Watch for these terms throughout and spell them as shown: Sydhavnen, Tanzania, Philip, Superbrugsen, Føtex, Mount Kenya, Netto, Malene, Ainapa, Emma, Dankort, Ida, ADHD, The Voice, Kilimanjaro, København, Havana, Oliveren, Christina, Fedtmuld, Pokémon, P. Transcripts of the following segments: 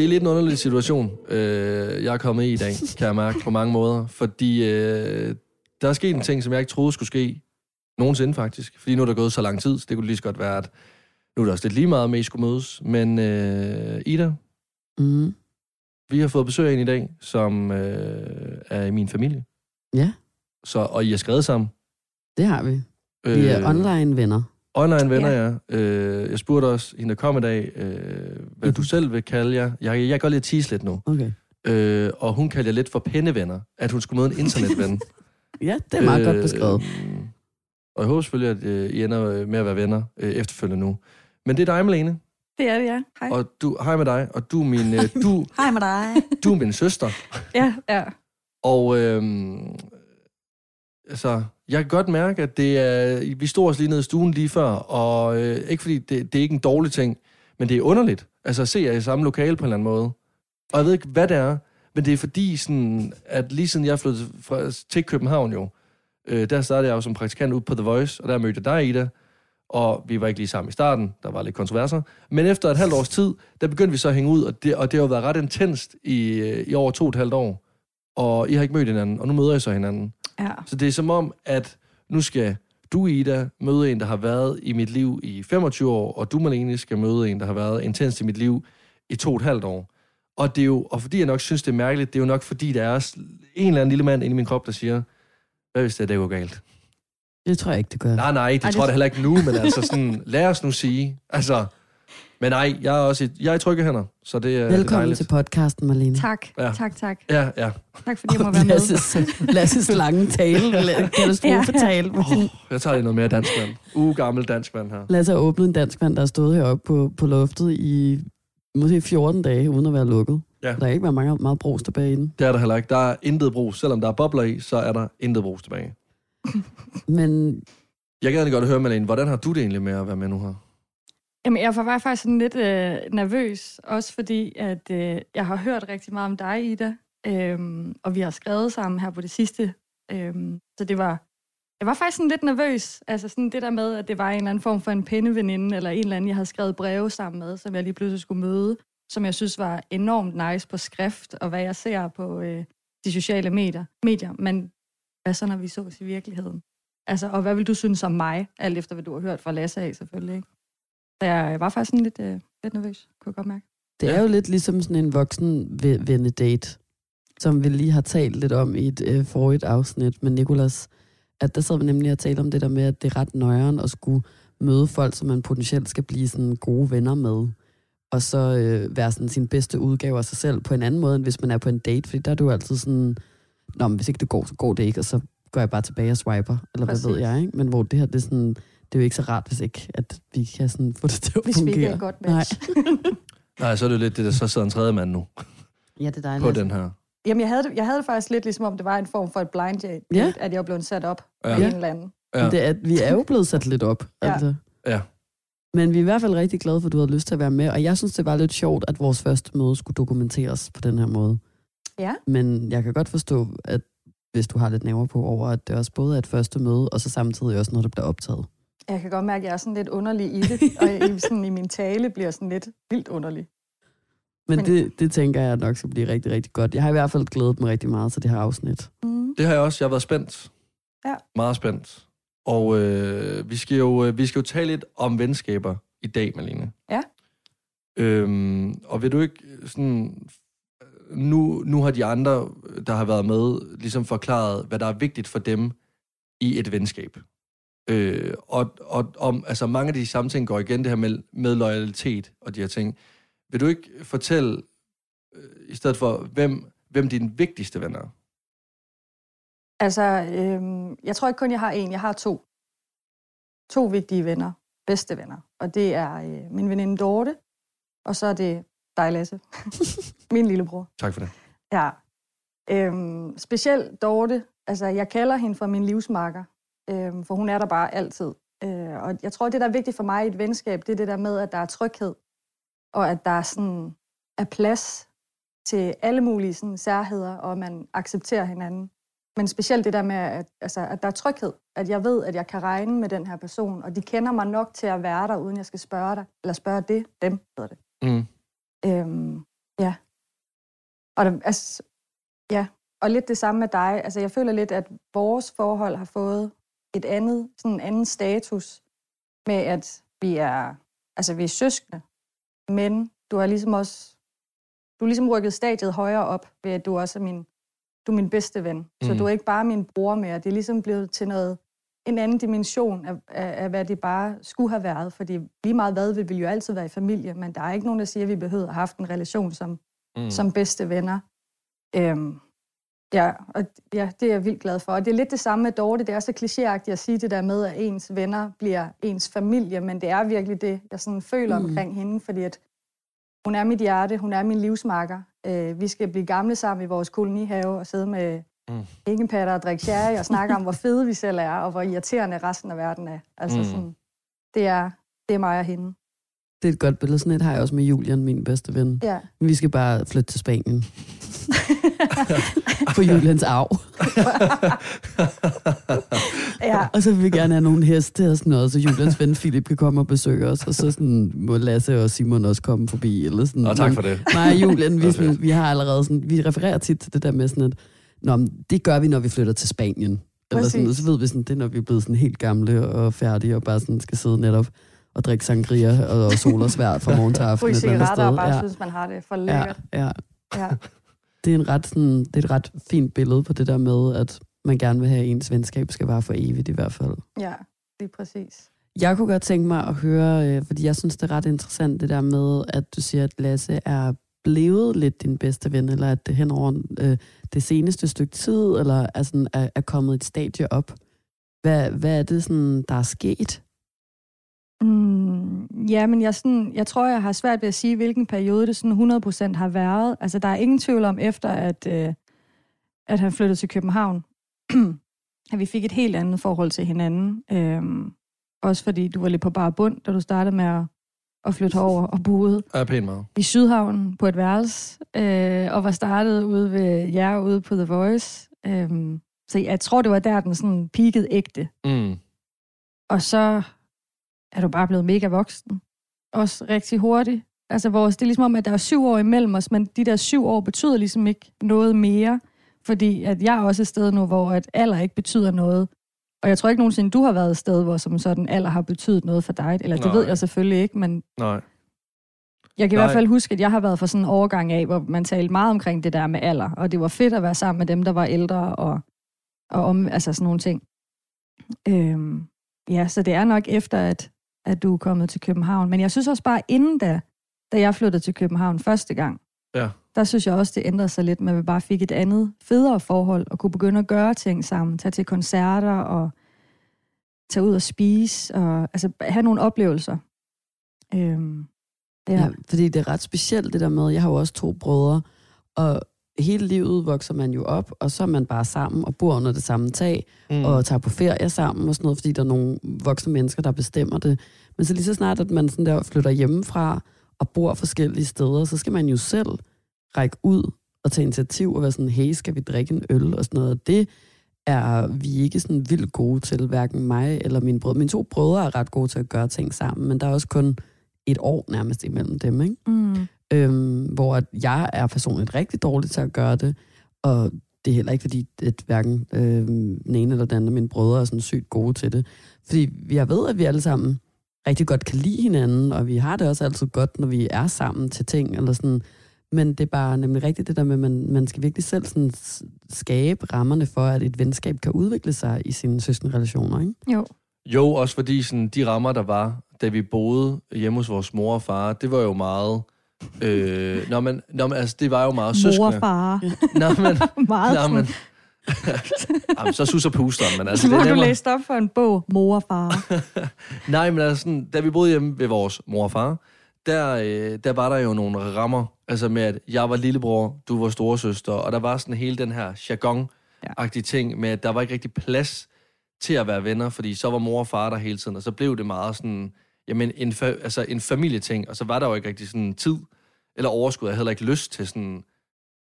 det er lidt en underlig situation, jeg er kommet i dag, kan jeg mærke, på mange måder. Fordi der er sket en ting, som jeg ikke troede skulle ske nogensinde, faktisk. Fordi nu er der gået så lang tid, så det kunne lige så godt være, at nu er der også lidt lige meget med, at I skulle mødes. Men Ida, vi har fået besøg af en i dag, som er i min familie. Ja. Så, og I har skrevet sammen. Det har vi. Vi er online-venner. Online-venner, ja. Jeg spurgte også hende, der kom i dag, hvad du selv vil kalde jer. Jeg kan godt lide at tease lidt nu. Okay. Og hun kalder jer lidt for pennevenner. At hun skulle møde en internetven. Ja, det er meget godt beskrevet. Og jeg håber selvfølgelig, at I ender med at være venner efterfølgende nu. Men det er dig, Malene. Det er vi, ja. Hej. Og du, hej med dig. Og du er min... hej med dig. Du er min søster. Ja, ja. Og... altså, jeg kan godt mærke, at det er, vi stod os lige nede i stuen lige før, og ikke fordi det er ikke en dårlig ting, men det er underligt. Altså, at se jer i samme lokale på en eller anden måde. Og jeg ved ikke, hvad det er, men det er fordi, sådan, at lige siden jeg flyttede til København jo, der startede jeg jo som praktikant ude på The Voice, og der mødte jeg dig, Ida, og vi var ikke lige sammen i starten, der var lidt kontroverser. Men efter et halvt års tid, der begyndte vi så at hænge ud, og det har jo været ret intenst i over 2,5 år. Og I har ikke mødt hinanden, og nu møder I så hinanden. Ja. Så det er som om, at nu skal du, Ida, møde en, der har været i mit liv i 25 år, og du, Malene, skal møde en, der har været intenst i mit liv i 2,5 år. Og det er jo, og fordi jeg nok synes, det er mærkeligt, det er jo nok, fordi der er en eller anden lille mand inde i min krop, der siger, hvad hvis det går galt? Det tror jeg ikke, det gør. Nej, det tror jeg heller ikke nu, men altså sådan, lad os nu sige. Altså, men nej, jeg er i trygge hænder, så det er velkommen, det er dejligt. Til podcasten, Malene. Tak, ja. Tak. Ja. Tak fordi jeg må være med. Lasses lange tale, katastrofetale. Ja. Jeg tager lige noget mere danskvand. Gammel danskvand her. Lasse har åbnet en danskvand, der har stået heroppe på loftet i måske 14 dage, uden at være lukket. Ja. Der er ikke meget brus tilbage i den. Det er der heller ikke. Der er intet brus. Selvom der er bobler i, så er der intet brus tilbage. Men... Jeg gad godt at høre, Malene, hvordan har du det egentlig med at være med nu her? Jamen, jeg var faktisk sådan lidt nervøs, også fordi, at jeg har hørt rigtig meget om dig, Ida, og vi har skrevet sammen her på det sidste, så det var... Jeg var faktisk sådan lidt nervøs, altså sådan det der med, at det var en eller anden form for en penneveninde, eller en eller anden, jeg havde skrevet breve sammen med, som jeg lige pludselig skulle møde, som jeg synes var enormt nice på skrift, og hvad jeg ser på de sociale medier. Men hvad så, når vi sås i virkeligheden? Altså, og hvad vil du synes om mig, alt efter hvad du har hørt fra Lasse af, selvfølgelig, ikke? Jeg var faktisk sådan lidt nervøs, kunne jeg godt mærke. Det er jo lidt ligesom sådan en voksen-vennedate, som vi lige har talt lidt om i et forrige afsnit med Nicolas. At der sad vi nemlig og talte om det der med, at det er ret nøjeren at skulle møde folk, som man potentielt skal blive sådan gode venner med. Og så være sådan sin bedste udgave af sig selv på en anden måde, end hvis man er på en date. Fordi der er du altid sådan, nå, men hvis ikke det går, så går det ikke, og så går jeg bare tilbage og swiper. Eller præcis. Hvad ved jeg, ikke? Men hvor det her, det er sådan... Det er jo ikke så rart, hvis ikke, at vi kan sådan få det til at fungere. Hvis vi ikke er godt match. Nej, så er det jo lidt det, der så sidder en tredje mand nu. Ja, det er dejligt. På den her. Jamen, jeg havde det faktisk lidt ligesom, om det var en form for et blind date, ja. At jeg var blevet sat op af en eller anden. Ja. Det er, at vi er jo blevet sat lidt op. Altså. Ja. Men vi er i hvert fald rigtig glade for, at du havde lyst til at være med, og jeg synes, det var lidt sjovt, at vores første møde skulle dokumenteres på den her måde. Ja. Men jeg kan godt forstå, at hvis du har lidt nerver på over, at det også både er et første møde, og så samtidig også, når det bliver optaget. Jeg kan godt mærke, at jeg er sådan lidt underlig i det, og sådan i min tale bliver sådan lidt vildt underlig. Men det tænker jeg nok skal blive rigtig, rigtig godt. Jeg har i hvert fald glædet mig rigtig meget til det her afsnit. Mm. Det har jeg også. Jeg har været spændt. Ja. Meget spændt. Og vi skal jo tale lidt om venskaber i dag, Malene. Ja. Og vil du ikke sådan... Nu har de andre, der har været med, ligesom forklaret, hvad der er vigtigt for dem i et venskab. Altså mange af de samme ting går igen, det her med loyalitet og de her ting. Vil du ikke fortælle, i stedet for, hvem dine vigtigste venner er? Altså, jeg tror ikke kun, jeg har en. Jeg har to. To vigtige venner. Bedste venner. Og det er min veninde Dorte, og så er det dig, Lasse. Min lillebror. Tak for det. Ja. Specielt Dorte. Altså, jeg kalder hende for min livsmarker. For hun er der bare altid. Og jeg tror, det, der er vigtigt for mig i et venskab, det er det der med, at der er tryghed, og at der er, sådan, er plads til alle mulige sådan, særheder, og man accepterer hinanden. Men specielt det der med, at der er tryghed, at jeg ved, at jeg kan regne med den her person, og de kender mig nok til at være der, uden jeg skal spørge dig, eller spørge dem, hedder det. Mm. Ja. Og, der, altså, ja. Og lidt det samme med dig. Altså, jeg føler lidt, at vores forhold har fået et andet, sådan en anden status med, at vi er søskende, men du har ligesom rykket stadiet højere op, ved at du er min bedste ven. Så du er ikke bare min bror mere. Det er ligesom blevet til noget, en anden dimension af hvad det bare skulle have været. Fordi lige meget hvad, vi vil jo altid være i familie, men der er ikke nogen, der siger, at vi behøver at have haft en relation som bedste venner. Det er jeg vildt glad for. Og det er lidt det samme med Dorte. Det er så klichéagtigt at sige det der med, at ens venner bliver ens familie, men det er virkelig det, jeg sådan føler omkring hende, fordi at hun er mit hjerte, hun er min livsmakker. Vi skal blive gamle sammen i vores kolonihave og sidde med æggepatter og drikke sherry og snakke om, hvor fede vi selv er, og hvor irriterende resten af verden er. Altså sådan, det er mig og hende. Det er et godt billede. Sådan et har jeg også med Julian, min bedste ven. Ja. Vi skal bare flytte til Spanien. På Julians arv. Ja. Og så vil vi gerne have nogle heste og sådan noget, så Julians ven Philip kan komme og besøge os, og så sådan, må Lasse og Simon også komme forbi. Eller sådan. Nå, tak for det. Nej, Julian, vi har allerede sådan, vi refererer tit til det der med sådan, at det gør vi, når vi flytter til Spanien. Eller sådan, og så ved vi sådan, det er, når vi er blevet sådan helt gamle og færdige, og bare sådan skal sidde netop og drikke sangria og sol og sværd fra morgen til aften. Fryge cigaretter og bare synes, man har det for lækkert. Ja. Det er et ret fint billede på det der med, at man gerne vil have, ens venskab skal være for evigt i hvert fald. Ja, det er præcis. Jeg kunne godt tænke mig at høre, fordi jeg synes, det er ret interessant det der med, at du siger, at Lasse er blevet lidt din bedste ven, eller at det hen over det seneste stykke tid, eller altså, er kommet et stadie op. Hvad er det, sådan, der er sket? Men jeg tror, jeg har svært ved at sige, hvilken periode det sådan 100% har været. Altså, der er ingen tvivl om, efter at han flyttede til København, at vi fik et helt andet forhold til hinanden. Også fordi du var lidt på bare bund, da du startede med at flytte herover og boede pænt meget i Sydhavnen på et værelse, og var startet ude ved jer ude på The Voice. Så jeg tror, det var der, den sådan peakede ægte. Og så er du bare blevet mega voksen. Også rigtig hurtigt. Altså det er ligesom om, at der er 7 år imellem os, men de der 7 år betyder ligesom ikke noget mere, fordi at jeg er også et sted nu, hvor at alder ikke betyder noget. Og jeg tror ikke nogensinde, du har været et sted, hvor som sådan alder har betydet noget for dig. Eller det ved jeg selvfølgelig ikke, men jeg kan i hvert fald huske, at jeg har været for sådan en overgang af, hvor man talte meget omkring det der med alder, og det var fedt at være sammen med dem, der var ældre, og om, altså sådan nogle ting. Så det er nok efter, at du er kommet til København. Men jeg synes også bare inden da jeg flyttede til København første gang, der synes jeg også, det ændrede sig lidt, men vi bare fik et andet, federe forhold, og kunne begynde at gøre ting sammen. Tage til koncerter, og tage ud og spise, og altså have nogle oplevelser. Ja, fordi det er ret specielt det der med, jeg har jo også 2 brødre, og hele livet vokser man jo op, og så er man bare sammen og bor under det samme tag, og tager på ferie sammen og sådan noget, fordi der er nogle voksne mennesker, der bestemmer det. Men så lige så snart, at man sådan der flytter hjemmefra og bor forskellige steder, så skal man jo selv række ud og tage initiativ og være sådan, hey, skal vi drikke en øl og sådan noget. Det er vi ikke sådan vildt gode til, hverken mig eller mine brødre. Mine 2 brødre er ret gode til at gøre ting sammen, men der er også kun 1 år nærmest imellem dem, ikke? Hvor jeg er personligt rigtig dårlig til at gøre det, og det er heller ikke fordi, at hverken den ene eller den anden af mine brødre er sådan sygt gode til det. Fordi jeg ved, at vi alle sammen rigtig godt kan lide hinanden, og vi har det også altid godt, når vi er sammen til ting eller sådan. Men det er bare nemlig rigtigt det der med, at man skal virkelig selv sådan skabe rammerne for, at et venskab kan udvikle sig i sine søskenrelationer, ikke? Jo, også fordi sådan, de rammer, der var, da vi boede hjemme hos vores mor og far, det var jo meget... Nå, men altså, det var jo meget søskende. Mor og far. Nå, men... Jamen, så suser pusteren, men altså... Så må du læse op for en bog, mor og far. Nej, men altså, sådan, da vi boede hjemme ved vores mor og far, der var der jo nogle rammer, altså med, at jeg var lillebror, du var storesøster, og der var sådan hele den her jargon-agtige ting med, at der var ikke rigtig plads til at være venner, fordi så var mor og far der hele tiden, og så blev det meget sådan... Jamen, en familieting, og så var der jo ikke rigtig sådan tid eller overskud. Jeg havde heller ikke lyst til sådan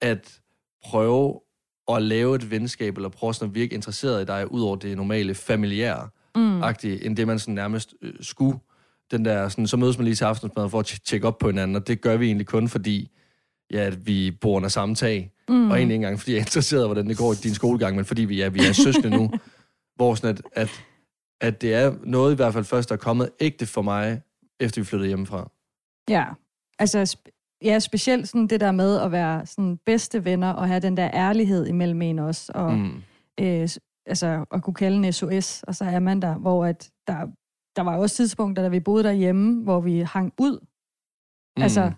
at prøve at lave et venskab, eller prøve sådan at virke interesseret i dig, ud over det normale familiære-agtige, end det man sådan nærmest skulle. Den der, sådan, så mødes man lige til aftensmad for at tjekke op på hinanden, og det gør vi egentlig kun, fordi ja, at vi bor under samme tag. Mm. Og egentlig ikke engang, fordi jeg er interesseret i, hvordan det går i din skolegang, men fordi vi er søskende nu. Hvor sådan at det er noget i hvert fald først, der er kommet ægte for mig, efter vi flyttede hjemmefra. Ja, altså specielt sådan det der med at være sådan bedste venner og have den der ærlighed imellem en også. Og altså at kunne kalde en SOS, og så er man der, hvor at der var også tidspunkter, da vi boede derhjemme, hvor vi hang ud. Altså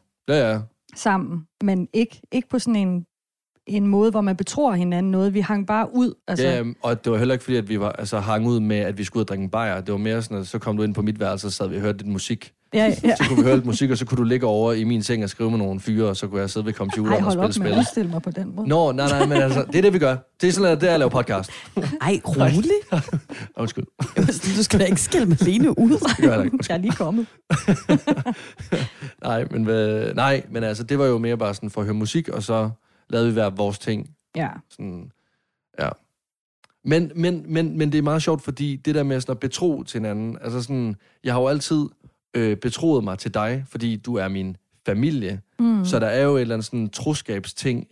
sammen, men ikke på sådan en måde, hvor man betror hinanden noget. Vi hang bare ud. Altså. Ja, og det var heller ikke fordi, at vi var, altså, hang ud med, at vi skulle ud og drikke en bajer. Det var mere sådan, at så kom du ind på mit værelse, og så sad vi og hørte lidt musik. Ja, ja. Så kunne vi høre lidt musik, og så kunne du ligge over i min seng og skrive med nogle fyre, og så kunne jeg sidde ved computeren og spille spil. Ej, hold op med at udstille mig på den måde. Nå, nej, men altså, det er det, vi gør. Det er sådan, at det er at lave podcast. Ej, roligt. Undskyld. Du skal da ikke skille Malene ud. Jeg er lige kommet. nej, men altså, det var jo mere bare sådan for at høre musik, og så lavede vi hver vores ting. Ja. Sådan, ja. Men det er meget sjovt, fordi det der med sådan at betro til hinanden, altså sådan, jeg har jo altid betroet mig til dig, fordi du er min familie, så der er jo et eller andet sådan troskabsting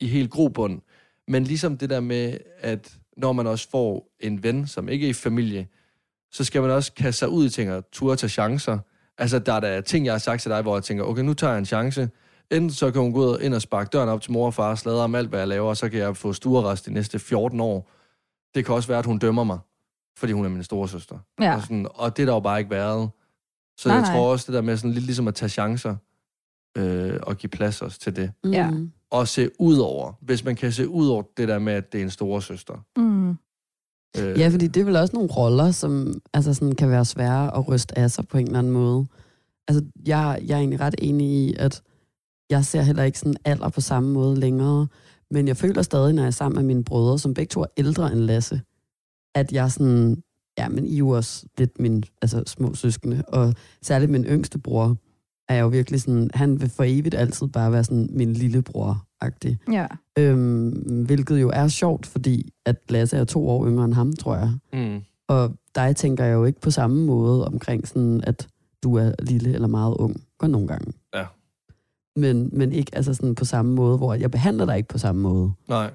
i helt grobund. Men ligesom det der med, at når man også får en ven, som ikke er i familie, så skal man også kaste sig ud i ting og turde tage chancer. Altså, der er ting, jeg har sagt til dig, hvor jeg tænker, okay, nu tager jeg en chance. Enten så kan hun gå ind og sparke døren op til mor og far og sladre om alt, hvad jeg laver, og så kan jeg få stuerrest de næste 14 år. Det kan også være, at hun dømmer mig, fordi hun er min storesøster. Ja. Og det er der jo bare ikke været. Så jeg tror også, det der med sådan lidt ligesom at tage chancer og give plads også til det. Ja. Og se ud over. Hvis man kan se ud over det der med, at det er en storesøster. Mm. Ja, fordi det er vel også nogle roller, som altså sådan, kan være svære at ryste af sig på en eller anden måde. Altså, jeg er egentlig ret enig i, at jeg ser heller ikke sådan alder på samme måde længere, men jeg føler stadig, når jeg er sammen med mine brødre, som begge to er ældre end Lasse, at jeg sådan, ja, men I er jo også lidt mine altså, små søskende, og særligt min yngste bror, er jeg jo virkelig sådan, han vil for evigt altid bare være sådan min lillebror-agtig. Ja. Hvilket jo er sjovt, fordi at Lasse er 2 år yngre end ham, tror jeg. Mm. Og dig tænker jeg jo ikke på samme måde omkring sådan, at du er lille eller meget ung. Godt nogle gange. Ja. Men ikke altså sådan på samme måde, hvor jeg behandler dig ikke på samme måde. Nej.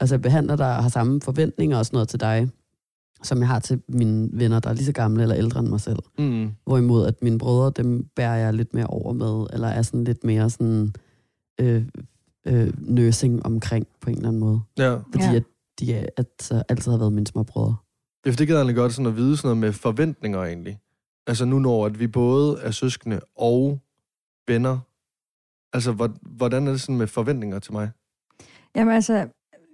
Altså jeg behandler dig og har samme forventninger og sådan noget til dig, som jeg har til mine venner, der er lige så gamle eller ældre end mig selv. Mm. Hvorimod at mine brødre, dem bærer jeg lidt mere over med, eller er sådan lidt mere sådan nursing omkring på en eller anden måde. Ja. Fordi at de altid har været mine små brødre. Det er fordi, det gider godt sådan at vide sådan noget med forventninger egentlig. Altså nu når at vi både er søskende og venner, altså, hvordan er det sådan med forventninger til mig? Jamen altså,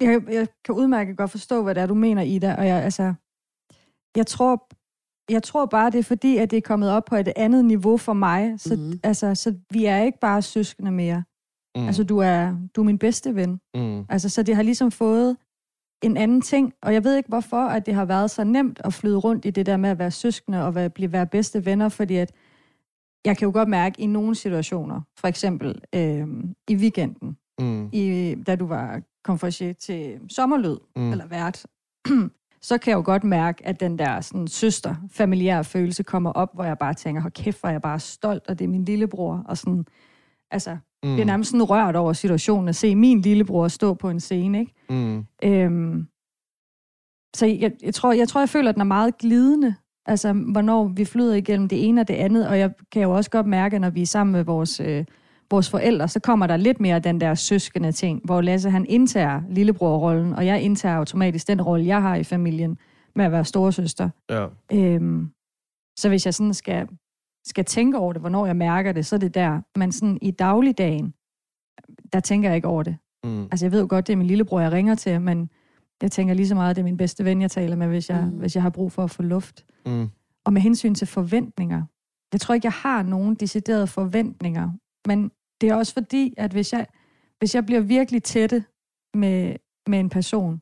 jeg kan udmærket godt forstå, hvad det er, du mener, Ida. Og jeg tror bare, det er fordi, at det er kommet op på et andet niveau for mig. Så, altså, så vi er ikke bare søskende mere. Mm. Altså, du er min bedste ven. Mm. Altså, så det har ligesom fået en anden ting. Og jeg ved ikke, hvorfor at det har været så nemt at flyde rundt i det der med at være søskende og være bedste venner, fordi at jeg kan jo godt mærke i nogle situationer, for eksempel i weekenden, da du var konferencier til sommerlød eller vært, så kan jeg jo godt mærke, at den der sådan, søster-familiære følelse kommer op, hvor jeg bare tænker, hold kæft, hvor jeg bare er stolt, og det er min lillebror. Og sådan, altså, det er nærmest sådan rørt over situationen at se min lillebror stå på en scene. Ikke? Mm. Så jeg tror, jeg føler, at den er meget glidende. Altså, hvornår vi flyder igennem det ene og det andet, og jeg kan jo også godt mærke, når vi er sammen med vores forældre, så kommer der lidt mere den der søskende ting, hvor Lasse, han indtager lillebrorrollen, og jeg indtager automatisk den rolle, jeg har i familien, med at være storesøster. Ja. Så hvis jeg sådan skal tænke over det, hvornår jeg mærker det, så er det der. Men sådan i dagligdagen, der tænker jeg ikke over det. Mm. Altså, jeg ved jo godt, det er min lillebror, jeg ringer til, men jeg tænker lige så meget, at det er min bedste ven, jeg taler med, hvis jeg har brug for at få luft. Mm. Og med hensyn til forventninger. Jeg tror ikke, jeg har nogen deciderede forventninger. Men det er også fordi, at hvis jeg bliver virkelig tætte med en person,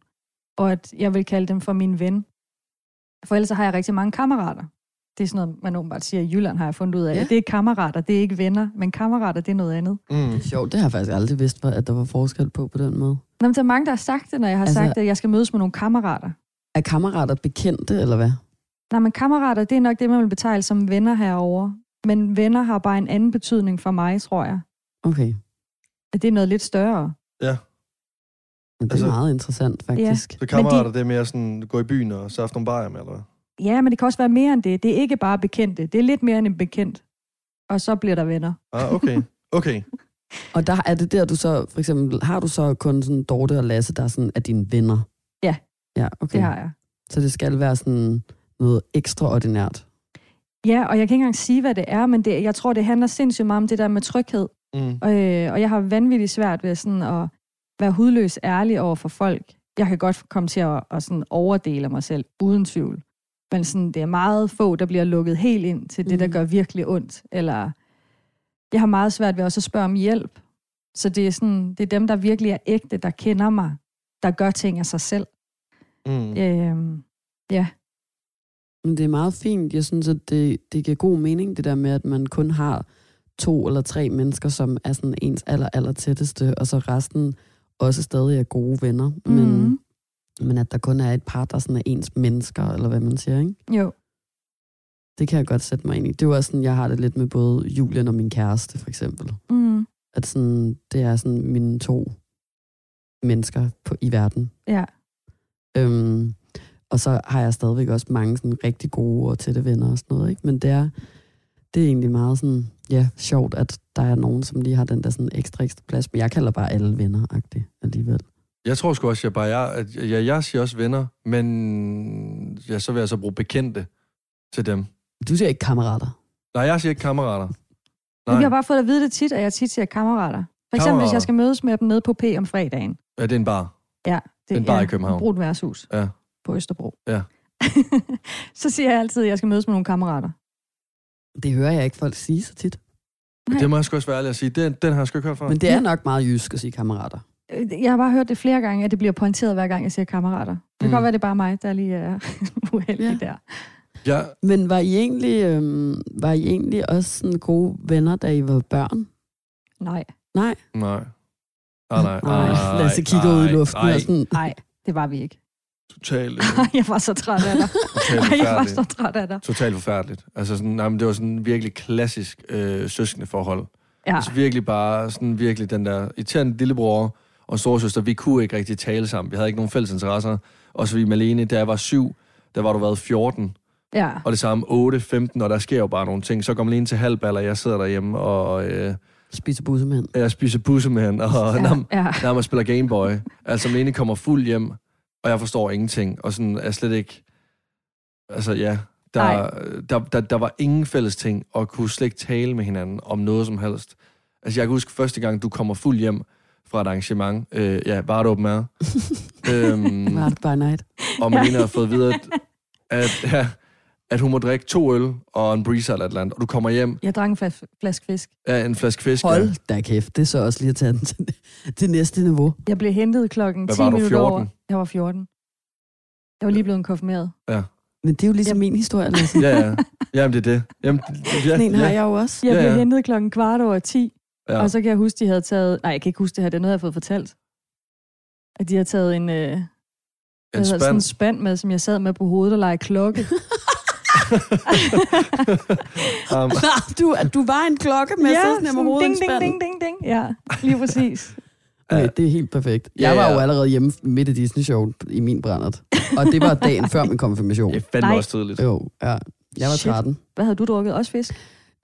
og at jeg vil kalde dem for min ven, for ellers har jeg rigtig mange kammerater. Det er sådan noget, man åbenbart siger, i Jylland har jeg fundet ud af. Ja. Det er kammerater, det er ikke venner, men kammerater, det er noget andet. Mm. Det er sjovt, det har jeg faktisk aldrig vidst, at der var forskel på den måde. Nå, men der er mange, der har sagt det, når jeg har sagt, at jeg skal mødes med nogle kammerater. Er kammerater bekendte, eller hvad? Nej, men kammerater, det er nok det, man vil betegne som venner herovre. Men venner har bare en anden betydning for mig, tror jeg. Okay. At det er noget lidt større. Ja. Men det er altså, meget interessant, faktisk. Ja. Så kammerater, det er mere sådan, gå i byen og safte nogle bajer med, eller hvad? Ja, men det kan også være mere end det. Det er ikke bare bekendte. Det er lidt mere end en bekendt. Og så bliver der venner. Ah, okay. Okay. Og der er det der, du så, for eksempel, har du så kun sådan Dorte og Lasse, der er sådan, er dine venner? Ja. Ja, okay. Det har jeg. Så det skal være sådan noget ekstraordinært? Ja, og jeg kan ikke engang sige, hvad det er, men det, jeg tror, det handler sindssygt meget om det der med tryghed. Mm. Og jeg har vanvittigt svært ved sådan at være hudløs ærlig over for folk. Jeg kan godt komme til at sådan overdele mig selv, uden tvivl. Men sådan, det er meget få, der bliver lukket helt ind til det, der gør virkelig ondt. Eller jeg har meget svært ved også at spørge om hjælp. Så det er, sådan, det er dem, der virkelig er ægte, der kender mig, der gør ting af sig selv. Mm. Ja. Men det er meget fint. Jeg synes, at det giver god mening, det der med, at man kun har 2 eller 3 mennesker, som er sådan ens aller tætteste, og så resten også stadig er gode venner. Mm. Men at der kun er et par, der sådan er ens mennesker, eller hvad man siger, ikke? Jo. Det kan jeg godt sætte mig ind i. Det var sådan, jeg har det lidt med både Julian og min kæreste, for eksempel. Mm. At sådan, det er sådan mine 2 mennesker i verden. Ja. Og så har jeg stadigvæk også mange sådan rigtig gode og tætte venner og sådan noget, ikke? Men det er egentlig meget sådan, ja, sjovt, at der er nogen, som lige har den der sådan ekstra plads. Men jeg kalder bare alle venner-agtigt alligevel. Jeg tror sgu også, jeg siger også venner, men ja, så vil jeg så bruge bekendte til dem. Du siger ikke kammerater. Nej, jeg siger ikke kammerater. Nej. Jeg har bare fået at vide det tit, at jeg tit siger kammerater. For eksempel, hvis jeg skal mødes med dem nede på P om fredagen. Ja, det er en bar. Ja, det er en bar i København. Brugt værtshus på Østerbro. Ja. Så siger jeg altid, at jeg skal mødes med nogle kammerater. Det hører jeg ikke folk sige så tit. Nej. Det må jeg sgu også være ærlig at sige. Den har jeg sgu ikke hørt fra. Men det er nok meget jysk at sige kammerater. Jeg har bare hørt det flere gange, at det bliver pointeret, hver gang jeg siger kammerater. Det kan godt være, det er bare mig, der lige er uheldig der. Ja. Men var I egentlig, også sådan gode venner, da I var børn? Nej. Nej. Lasse kigger ud i luften og sådan. Nej, det var vi ikke. Totalt. Jeg var så træt af dig. Totalt forfærdeligt. Altså sådan, nej, men det var sådan virkelig klassisk søskende forhold. Ja. Altså virkelig bare sådan virkelig den der irriterende lillebror og storesøster, vi kunne ikke rigtig tale sammen. Vi havde ikke nogen fælles interesser. Og så vi Malene, da jeg var 7, der var du været 14. Ja. Og det samme 8, 15, og der sker jo bare nogle ting. Så går Malene til halvballer, og jeg sidder derhjemme og... spiser busse med hende. Jeg spiser busse med hende, og nærmere spiller Gameboy. Altså Malene kommer fuld hjem, og jeg forstår ingenting. Og sådan er slet ikke... Altså ja... Der var ingen fælles ting, og kunne slet ikke tale med hinanden om noget som helst. Altså, jeg kan huske første gang, du kommer fuld hjem fra et arrangement. Varder åben er. Varder by night. Og Malene har fået videre, at hun må drikke 2 øl og en breezer eller et eller andet, og du kommer hjem. Jeg drak en flaske fisk. Ja, en flaske fisk. Hold da kæft, det er så også lige at tage den til næste niveau. Jeg blev hentet klokken 10 minutter over. Jeg var 14. Jeg var lige blevet konfirmeret. Ja. Men det er jo ligesom min historie, Lasse. Ja. Jamen, det er det. Sådan en har jeg jo også. Jeg blev hentet 10:15, og så kan jeg huske, de havde taget... Nej, jeg kan ikke huske det her. Det er noget, jeg har fået fortalt. At de har taget en spand med, som jeg sad med på hovedet og legede klokke. Du var en klokke med sådan med hovedet i en spand. Ding, ding, ding, ding. Ja, lige præcis. Okay, det er helt perfekt. Jeg var jo allerede hjemme midt i Disney-showen i min brændert. Og det var dagen før min konfirmation. Det fandme også tidligt. Jo, ja. Jeg var 13. Hvad havde du drukket? Også fisk?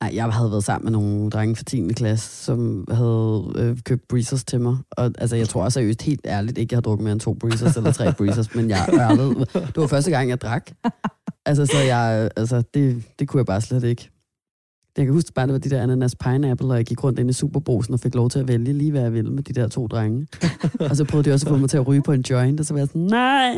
Nej, jeg havde været sammen med nogle drenge fra 10. klasse, som havde købt breezers til mig. Og altså, jeg tror også seriøst helt ærligt ikke, jeg har drukket mere end 2 breezers eller 3 breezers, men jeg ørlede. Det var første gang, jeg drak. Altså, så jeg, det kunne jeg bare slet ikke. Jeg kan huske bare, det var de der ananas pineapple, og jeg gik rundt ind i Superbrugsen og fik lov til at vælge lige, hvad jeg ville med de der 2 drenge. Og så prøvede de også at få mig til at ryge på en joint, og så var jeg sådan, nej!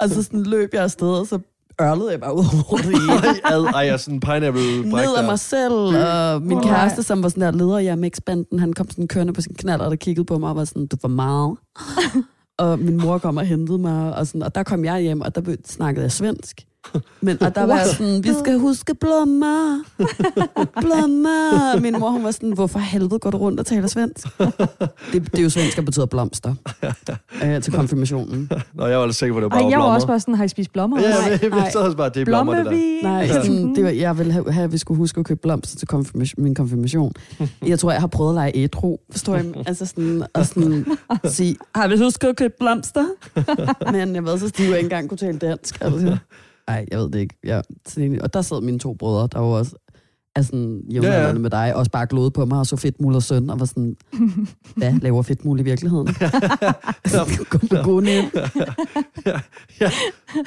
Og så sådan løb jeg afsted, og så ørlede jeg bare ud over det hele. Ej, jeg sådan en pineapple-bræk der. Ned af mig selv, og min kæreste, som var sådan der leder i MX-banden, han kom sådan kørende på sin knald, og der kiggede på mig og var sådan, du var meget. Og min mor kom og hentede mig, og der kom jeg hjem, og der snakkede jeg svensk. Men, og der var sådan, vi skal huske blommer, blommer. Min mor, hun var sådan, hvorfor helvede går du rundt og taler svensk? Det er jo svensk, der betyder blomster. Til konfirmationen. Nå, jeg var aldrig sikker på, det var bare blommer. Jeg var også bare sådan, har I spist blommer? Ja, jeg så også bare, det er blommer, det der. Nej, sådan, det var, jeg ville have, at vi skulle huske at købe blomster til min konfirmation. Jeg tror, jeg har prøvet at lege ædru, forstår jeg? Altså sådan, og sådan sige, har vi husket at købe blomster? Men jeg ved så stiv, at jeg ikke engang kunne tale dansk, altså. Nej, jeg ved det ikke. Ja. Og der sad mine to brødre, der var også sådan jævnaldrende med dig, også bare glodede på mig og så Fedtmulders søn, og var sådan, hvad laver Fedtmuld i virkeligheden? Ja.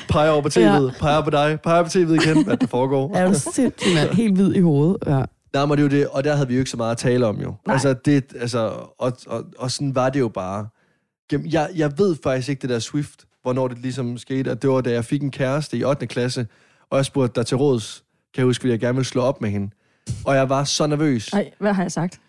Peger over på tv'et, peger på dig, peger på tv'et igen, hvad der foregår. Er du sindssygt, mand? Helt hvid i hovedet, ja. Nej, men det er jo det, og der havde vi jo ikke så meget at tale om, jo. Nej. Altså, det, og sådan var det jo bare. Jeg ved faktisk ikke det der Swift, hvornår det ligesom skete, at det var, da jeg fik en kæreste i 8. klasse, og jeg spurgte dig til råds, kan jeg huske, at jeg gerne ville slå op med hende. Og jeg var så nervøs. Nej, hvad har jeg sagt?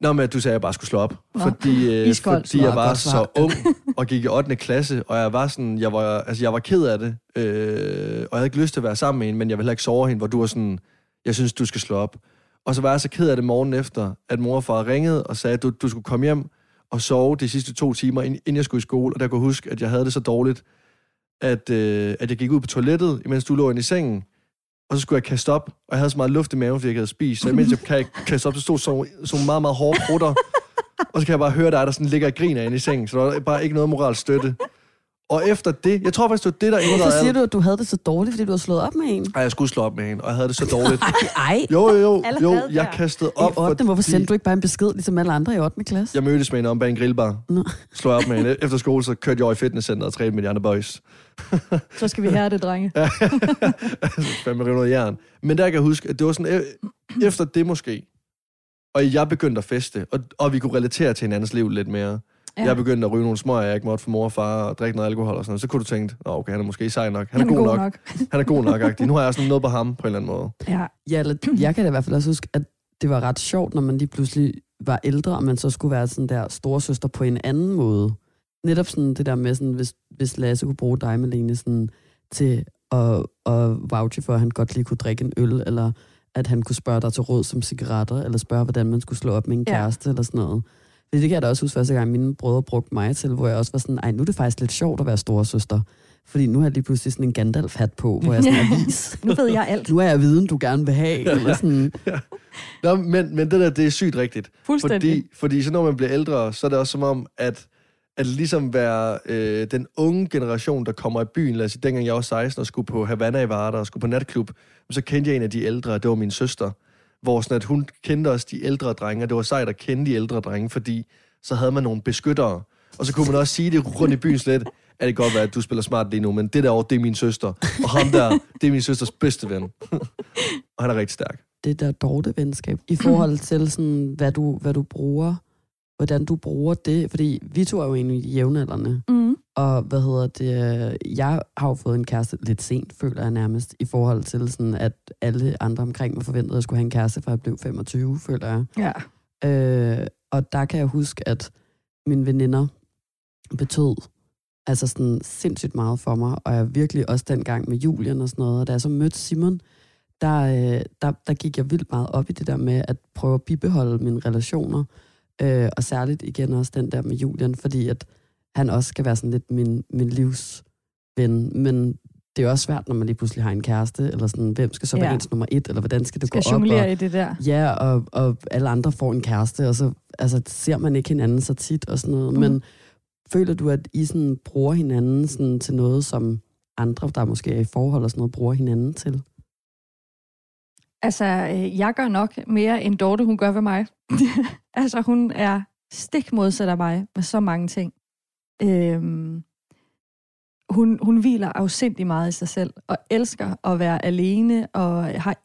Nå, men du sagde, at jeg bare skulle slå op, fordi jeg var så ung, og gik i 8. klasse, og jeg var sådan, jeg var ked af det, og jeg havde ikke lyst til at være sammen med hende, men jeg ville heller ikke sove hende, hvor du var sådan, jeg synes, du skal slå op. Og så var jeg så ked af det morgen efter, at mor og far ringede og sagde, at du skulle komme hjem, og sove de sidste 2 timer, inden jeg skulle i skole. Og der kunne huske, at jeg havde det så dårligt, at jeg gik ud på toilettet, imens du lå inde i sengen. Og så skulle jeg kaste op, og jeg havde så meget luft i maven, fordi jeg havde spist. Så imens jeg kaste op, så stod så meget, meget hårde prutter. Og så kan jeg bare høre dig, der sådan ligger og griner inde i sengen. Så der var bare ikke noget moralsk støtte. Og efter det, jeg tror faktisk, det var det, der ændrede. Hvorfor siger du, at du havde det så dårligt, fordi du havde slået op med hende? Nej, jeg skulle slå op med hende, og jeg havde det så dårligt. Ej. Jo, jeg kastede op. I 8. Fordi... Hvorfor sendte du ikke bare en besked, ligesom alle andre i 8. klasse? Jeg mødtes med hende om bag en grillbar. Nå. Slog op med hende. Efter skole, så kørte jeg over i fitnesscenteret og trænede med de andre boys. Så skal vi have det, drenge. Fandme rive noget jern. Men der kan jeg huske, at det var sådan, efter det måske, og jeg begyndte at feste, og vi kunne relatere til hinandens liv lidt mere. Ja. Jeg begyndte at ryge nogle smøger, jeg ikke måtte for mor og far, og drikke noget alkohol og sådan noget. Så kunne du tænke, okay, han er måske sej nok. Han er god nok. Han er god nok. Nu har jeg sådan noget på ham på en eller anden måde. Ja, jeg kan da i hvert fald også huske, at det var ret sjovt, når man lige pludselig var ældre, og man så skulle være sådan der storesøster på en anden måde. Netop sådan det der med, sådan, hvis Lasse kunne bruge dig, Malene, sådan, til at vouche for, at han godt lige kunne drikke en øl, eller at han kunne spørge dig til råd som cigaretter, eller spørge, hvordan man skulle slå op med en kæreste, eller sådan noget. Det kan jeg da også huske første gang, mine brødre brugte mig til, hvor jeg også var sådan, ej, nu er det faktisk lidt sjovt at være storesøster. Fordi nu har jeg lige pludselig sådan en Gandalf-hat på, hvor jeg sådan er vis. Nu ved jeg alt. Nu er jeg viden, du gerne vil have. Eller sådan. Ja. Nå, men det der, det er sygt rigtigt. Fuldstændig. Fordi så når man bliver ældre, så er det også som om, at ligesom være den unge generation, der kommer i byen. Lad os sige, dengang jeg var 16 og skulle på Havana i Varder og skulle på natklub, så kendte jeg en af de ældre, det var min søster. Hvor sådan, at hun kendte også de ældre drenge, og det var sejt at kende de ældre drenge, fordi så havde man nogle beskyttere. Og så kunne man også sige det rundt i byen slet, at det godt være, at du spiller smart lige nu, men det derovre, det er min søster. Og ham der, det er min søsters bedste ven. Og han er rigtig stærk. Det der Dorte-venskab, i forhold til sådan, hvad du bruger, hvordan du bruger det, fordi vi to er jo egentlig jævnaldrende. Mm. Og jeg har jo fået en kæreste lidt sent, føler jeg nærmest, i forhold til sådan, at alle andre omkring mig forventede, at jeg skulle have en kæreste, for jeg blev 25, føler jeg. Ja. Og der kan jeg huske, at mine veninder betød altså sådan sindssygt meget for mig, og jeg virkelig også dengang med Julian og sådan noget, og da jeg så mødte Simon, der gik jeg vildt meget op i det der med at prøve at bibeholde mine relationer, og særligt igen også den der med Julian, fordi at han også skal være sådan lidt min livsven, men det er jo også svært, når man lige pludselig har en kæreste, eller sådan, hvem skal så være ens nummer 1, eller hvordan skal det gå op? Skal jonglere i det der. Ja, og alle andre får en kæreste, og så altså, ser man ikke hinanden så tit, og sådan noget. Mm. Men føler du, at I sådan bruger hinanden sådan til noget, som andre, der måske er i forhold og sådan noget, bruger hinanden til? Altså, jeg gør nok mere, end Dorte, hun gør ved mig. Altså, hun er stik modsat af mig med så mange ting. Hun hviler afsindig meget i sig selv, og elsker at være alene, og har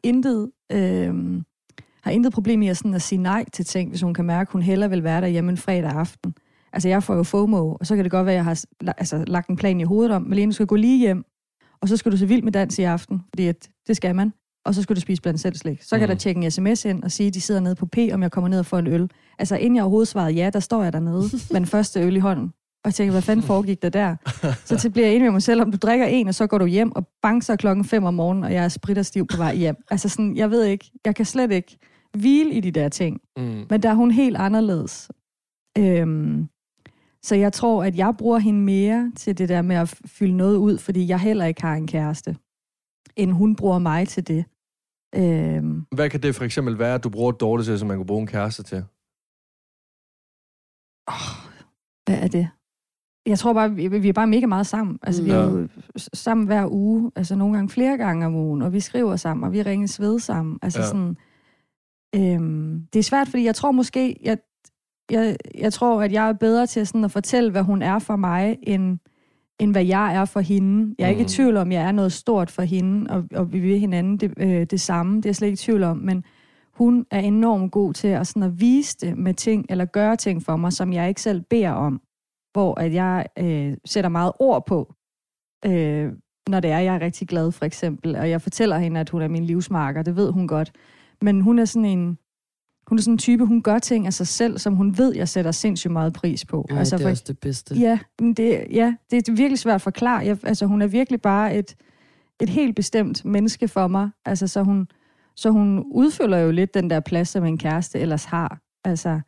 intet problem i at sige nej til ting, hvis hun kan mærke, at hun hellere vil være derhjemme en fredag aften. Altså, jeg får jo FOMO, og så kan det godt være, at jeg har lagt en plan i hovedet om, Malene, du skal gå lige hjem, og så skal du se Vild med Dans i aften, fordi at, det skal man, og så skal du spise blandt selv slik. Så kan der tjekke en sms ind og sige, at de sidder nede på P, om jeg kommer ned og får en øl. Altså, inden jeg overhovedet svarede ja, der står jeg dernede med den første øl i hånden. og tænker, hvad fanden foregik der der? Så bliver jeg enig med mig selv, om du drikker en, og så går du hjem, og banker klokken 5 om morgenen, og jeg er spritterstiv på vej hjem. Altså sådan, jeg ved ikke, jeg kan slet ikke hvile i de der ting. Mm. Men der er hun helt anderledes. Så jeg tror, at jeg bruger hende mere til det der med at fylde noget ud, fordi jeg heller ikke har en kæreste, end hun bruger mig til det. Hvad kan det for eksempel være, at du bruger Dorte til, som man kan bruge en kæreste til? Hvad er det? Jeg tror bare, vi er bare mega meget sammen. Altså, vi er jo sammen hver uge, altså nogle gange flere gange om ugen, og vi skriver sammen, og vi ringes ved sammen. Altså sådan, det er svært, fordi jeg tror måske, jeg tror, at jeg er bedre til sådan at fortælle, hvad hun er for mig, end hvad jeg er for hende. Jeg er ikke i tvivl om, jeg er noget stort for hende, og vi vil hinanden det samme. Det er jeg slet ikke i tvivl om, men hun er enormt god til at, sådan at vise det med ting, eller gøre ting for mig, som jeg ikke selv beder om, hvor at jeg sætter meget ord på, når det er, jeg er rigtig glad, for eksempel. Og jeg fortæller hende, at hun er min livsmarker, det ved hun godt. Men hun er sådan en type, hun gør ting af sig selv, som hun ved, jeg sætter sindssygt meget pris på. Ej, altså, det er også det bedste. Ja, men det er virkelig svært at forklare. Hun er virkelig bare et helt bestemt menneske for mig. Altså, så hun udfylder jo lidt den der plads, som en kæreste ellers har. Altså,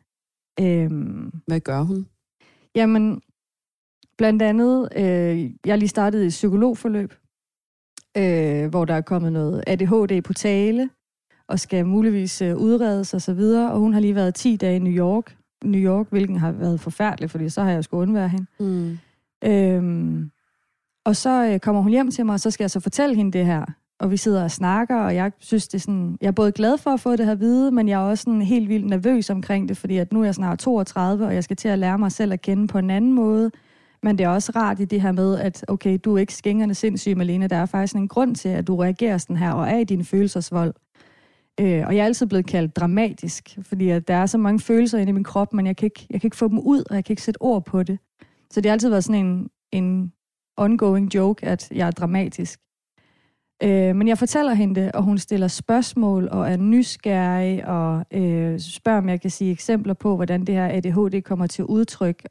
hvad gør hun? Jamen, blandt andet, jeg lige startede i psykologforløb, hvor der er kommet noget ADHD på tale, og skal muligvis udredes og så videre, og hun har lige været 10 dage i New York, hvilken har været forfærdelig, fordi så har jeg jo skulle undvære hende. Mm. Og så kommer hun hjem til mig, og så skal jeg så fortælle hende det her, og vi sidder og snakker, og jeg synes, det er sådan, jeg er både glad for at få det her vide, men jeg er også sådan helt vildt nervøs omkring det, fordi at nu er jeg snart 32, og jeg skal til at lære mig selv at kende på en anden måde, men det er også rart i det her med, at okay, du er ikke skængerne sindssyg, Malene, der er faktisk en grund til, at du reagerer sådan her, og er i dine følelsesvold. Og jeg er altid blevet kaldt dramatisk, fordi at der er så mange følelser inde i min krop, men jeg kan ikke få dem ud, og jeg kan ikke sætte ord på det. Så det har altid været sådan en ongoing joke, at jeg er dramatisk. Men jeg fortæller hende det, og hun stiller spørgsmål og er nysgerrig og spørger, om jeg kan sige eksempler på, hvordan det her ADHD kommer til udtryk.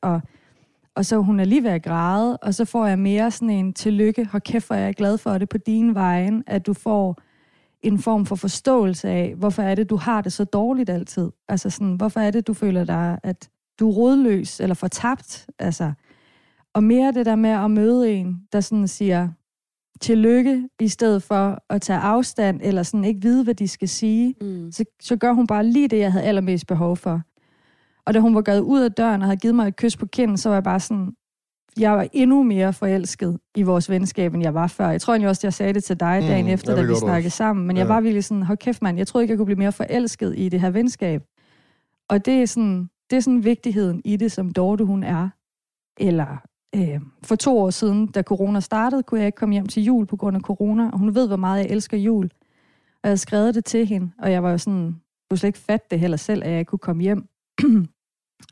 Og så hun er lige ved at græde, og så får jeg mere sådan en tillykke. Hvor kæft, hvor jeg er glad for det på din vejen, at du får en form for forståelse af, hvorfor er det, du har det så dårligt altid? Altså sådan, hvorfor er det, du føler dig, at du er rodløs eller fortabt? Altså, og mere det der med at møde en, der sådan siger tillykke, i stedet for at tage afstand, eller sådan ikke vide, hvad de skal sige, så gør hun bare lige det, jeg havde allermest behov for. Og da hun var gået ud af døren og havde givet mig et kys på kinden, så var jeg bare sådan, jeg var endnu mere forelsket i vores venskab, end jeg var før. Jeg tror egentlig også, at jeg sagde det til dig dagen efter, da vi snakkede sammen, men jeg var virkelig sådan, hold kæft mand, jeg troede ikke, jeg kunne blive mere forelsket i det her venskab. Og det er sådan vigtigheden i det, som Dorte hun er. Eller for 2 år siden, da corona startede, kunne jeg ikke komme hjem til jul på grund af corona, og hun ved, hvor meget jeg elsker jul. Og jeg havde skrevet det til hende, og jeg var jo sådan, jeg kunne slet ikke fatte det heller selv, at jeg ikke kunne komme hjem.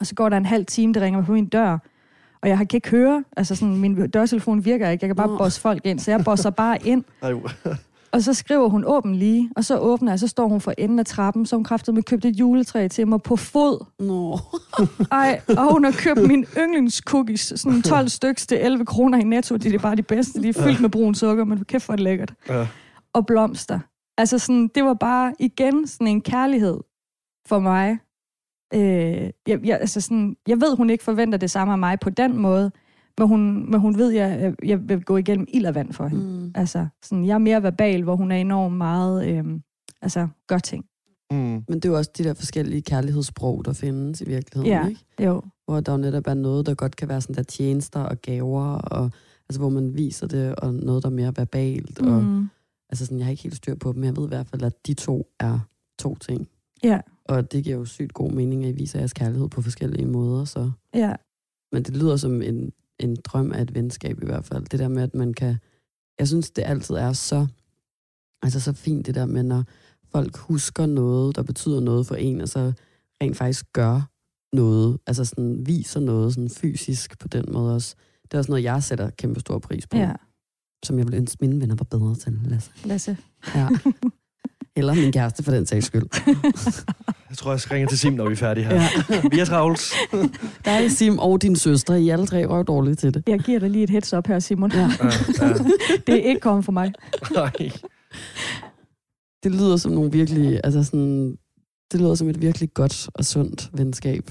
Og så går der en halv time, der ringer på min dør, og jeg kan ikke høre, altså sådan, min dørtelefon virker ikke, jeg kan bare bosse folk ind, så jeg bosser bare ind. Og så skriver hun åben lige, og så åbner jeg, så står hun for enden af trappen, så hun kraftedme købte et juletræ til mig på fod. Nå. Ej, og hun har købt mine yndlingscookies, sådan 12 stykker til 11 kroner i Netto, det er bare de bedste, de er fyldt med brun sukker, men kæft hvor det lækkert. Ja. Og blomster. Altså sådan, det var bare igen sådan en kærlighed for mig. Jeg ved, hun ikke forventer det samme af mig på den måde, men hun ved, at jeg vil gå igennem ild og vand for hende. Mm. Altså, sådan, jeg er mere verbal, hvor hun er enormt meget, gør ting. Mm. Men det er jo også de der forskellige kærlighedssprog, der findes i virkeligheden, ikke? Jo. Hvor der jo netop er noget, der godt kan være sådan der tjenester og gaver, og, altså, hvor man viser det, og noget, der er mere verbalt. Og, altså, sådan, jeg har ikke helt styr på dem, men jeg ved i hvert fald, at de to er 2 ting. Ja. Og det giver jo sygt god mening, at I viser jeres kærlighed på forskellige måder, så. Ja. Men det lyder som en drøm af et venskab i hvert fald. Det der med, at man kan. Jeg synes, det altid er så fint det der med, når folk husker noget, der betyder noget for en, og så rent faktisk gør noget. Altså sådan viser noget sådan fysisk på den måde også. Det er også noget, jeg sætter kæmpe stor pris på. Ja. Som jeg ville ønske, mine venner var bedre til. Lasse. Ja. Eller min kæreste for den sags skyld. Jeg tror, jeg skal ringe til Sim, når vi er færdige her. Ja. Vi er travlt. Der er Sim og din søster. I alle tre røv dårlige til det. Jeg giver dig lige et heads up her, Simon. Ja. Ja. Det er ikke kommet for mig. Nej. Det lyder som nogle virkelig... Altså sådan, det lyder som et virkelig godt og sundt venskab.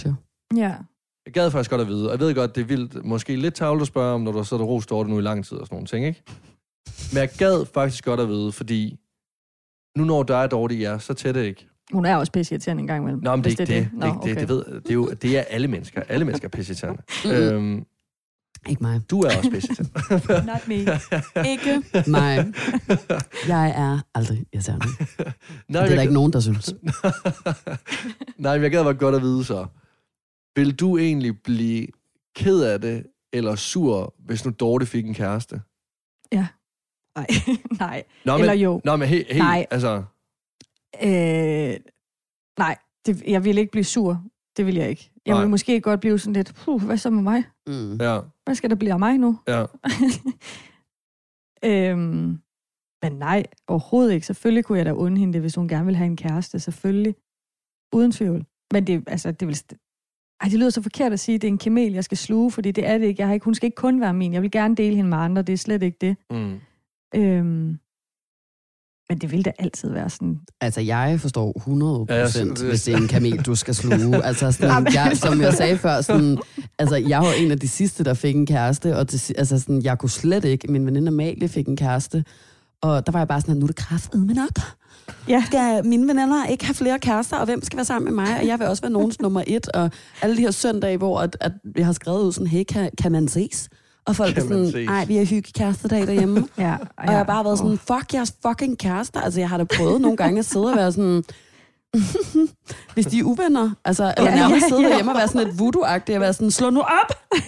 Så. Ja. Jeg gad faktisk godt at vide. Jeg ved godt, det er vildt. Måske lidt travlt at spørge om, når du har siddet og rost over det nu i lang tid og sådan nogle ting, ikke? Men jeg gad faktisk godt at vide, fordi... Nu når der er Dorte i jer, så tætte ikke. Hun er også pissirriterende en gang imellem. Nå, men det er ikke det. Det er alle mennesker. Alle mennesker er pissirriterende. Ikke mig. Du er også pissirriterende. Not me. Ikke mig. Jeg er aldrig irriterende. Nej, det er der ikke nogen, der synes. Nej, men jeg gad godt at vide så. Vil du egentlig blive ked af det, eller sur, hvis nu Dorte fik en kæreste? Ja. Nej, nej. Nå, men, eller jo. Nå, men helt, nej. Altså... nej, det, jeg ville ikke blive sur. Det vil jeg ikke. Jeg ville måske godt blive sådan lidt, hvad så med mig? Mm. Ja. Hvad skal der blive af mig nu? Ja. Men nej, overhovedet ikke. Selvfølgelig kunne jeg da unde hende, hvis hun gerne ville have en kæreste. Selvfølgelig. Uden tvivl. Men det, altså, det vil... Ej, det lyder så forkert at sige, at det er en kamel, jeg skal sluge, fordi det er det ikke. Jeg har ikke. Hun skal ikke kun være min. Jeg vil gerne dele hende med andre. Det er slet ikke det. Mm. Men det vil da altid være sådan... Altså, jeg forstår 100%, hvis det er en kamel, du skal sluge. Altså, sådan, jeg, som jeg sagde før, sådan, altså, jeg var en af de sidste, der fik en kæreste, og til, altså, sådan, jeg kunne slet ikke... Min veninde Amalie fik en kæreste, og der var jeg bare sådan, nu er det kraftedme nok. Ja. Skal mine veninder ikke have flere kærester, og hvem skal være sammen med mig? Og jeg vil også være nogens nummer 1, og alle de her søndage, hvor at jeg har skrevet ud sådan, hey, kan man ses? Og folk er sådan, nej, vi har hygget kærestedag derhjemme. Ja, og jeg har bare været sådan, fuck jeres fucking kærester. Altså, jeg har da prøvet nogle gange at sidde og være sådan, hvis de er uvenner. Altså, eller nærmest sidde derhjemme og være sådan lidt voodoo-agtig og være sådan, slå nu op!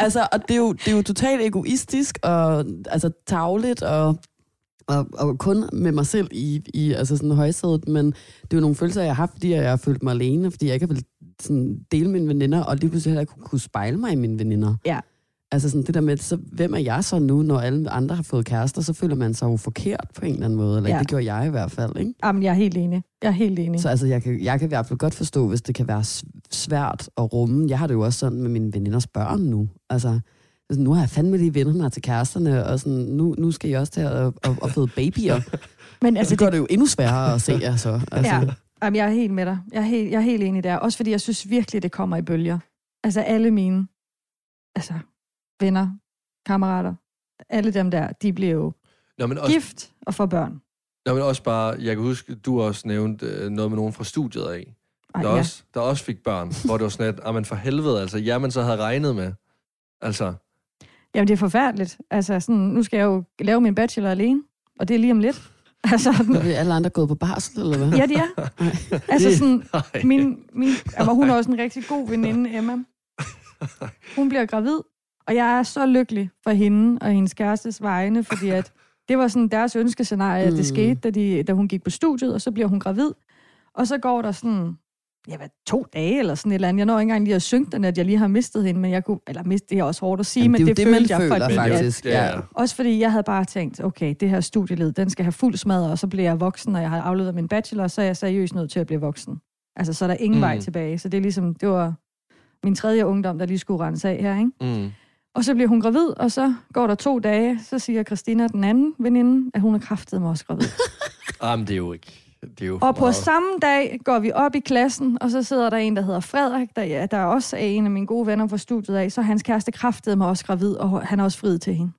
Altså, og det er jo totalt egoistisk og altså, tarveligt og kun med mig selv i altså sådan højsædet. Men det er jo nogle følelser, jeg har haft, fordi jeg har følt mig alene, fordi jeg ikke har villet sådan, dele mine veninder, og lige pludselig heller ikke kunne spejle mig i mine veninder. Ja. Altså sådan det der med, så, hvem er jeg så nu, når alle andre har fået kærester, så føler man sig jo forkert på en eller anden måde. Eller ja. Det gjorde jeg i hvert fald, ikke? Jamen, jeg er helt enig. Så altså, jeg kan i hvert fald godt forstå, hvis det kan være svært at rumme. Jeg har det jo også sådan med mine veninders børn nu. Altså, nu har jeg fandme lige venner mig til kæresterne, og sådan, nu skal jeg også til at føde babyer. Men altså, så går det jo endnu sværere at se jer så. Altså. Ja, jamen, jeg er helt med dig. Jeg er helt enig der. Også fordi jeg synes virkelig, det kommer i bølger. Altså, alle mine... Altså... venner, kammerater, alle dem der, de bliver jo gift og får børn. Nå, men også bare, jeg kan huske, du også nævnte noget med nogen fra studiet af, der også fik børn, hvor det var sådan, at man for helvede, altså, jamen så havde regnet med, altså. Jamen det er forfærdeligt, altså sådan, nu skal jeg jo lave min bachelor alene, og det er lige om lidt. Altså, er vi alle andre gået på barsel, eller hvad? Ja, det er. Altså sådan, hun er også en rigtig god veninde, Emma. Hun bliver gravid. Og jeg er så lykkelig for hende og hendes kærestes vegne, fordi at det var sådan deres ønskescenarie, at det skete, da hun gik på studiet, og så bliver hun gravid. Og så går der sådan, 2 dage eller sådan et eller andet. Jeg når ikke engang lige at synge den, at jeg lige har mistet hende, men jeg kunne, eller miste det er også hårdt at sige, men det følte jeg fordi, faktisk. At, ja. Også fordi jeg havde bare tænkt, okay, det her studieled, den skal have fuld smadret, og så bliver jeg voksen, og jeg har afledet min bachelor, så er jeg seriøst nødt til at blive voksen. Altså, så er der ingen vej tilbage. Så det er ligesom, det var min 3. ungdom, der lige skulle rense af her, ikke? Mm. Og så bliver hun gravid, og så går der 2 dage, så siger Christina, den anden veninde, at hun er kraftedme også gravid. Jamen, det er jo ikke... Det er jo og på meget. Samme dag går vi op i klassen, og så sidder der en, der hedder Frederik, der også er en af mine gode venner fra studiet af, så hans kæreste kraftedme også gravid, og han er også friet til hende.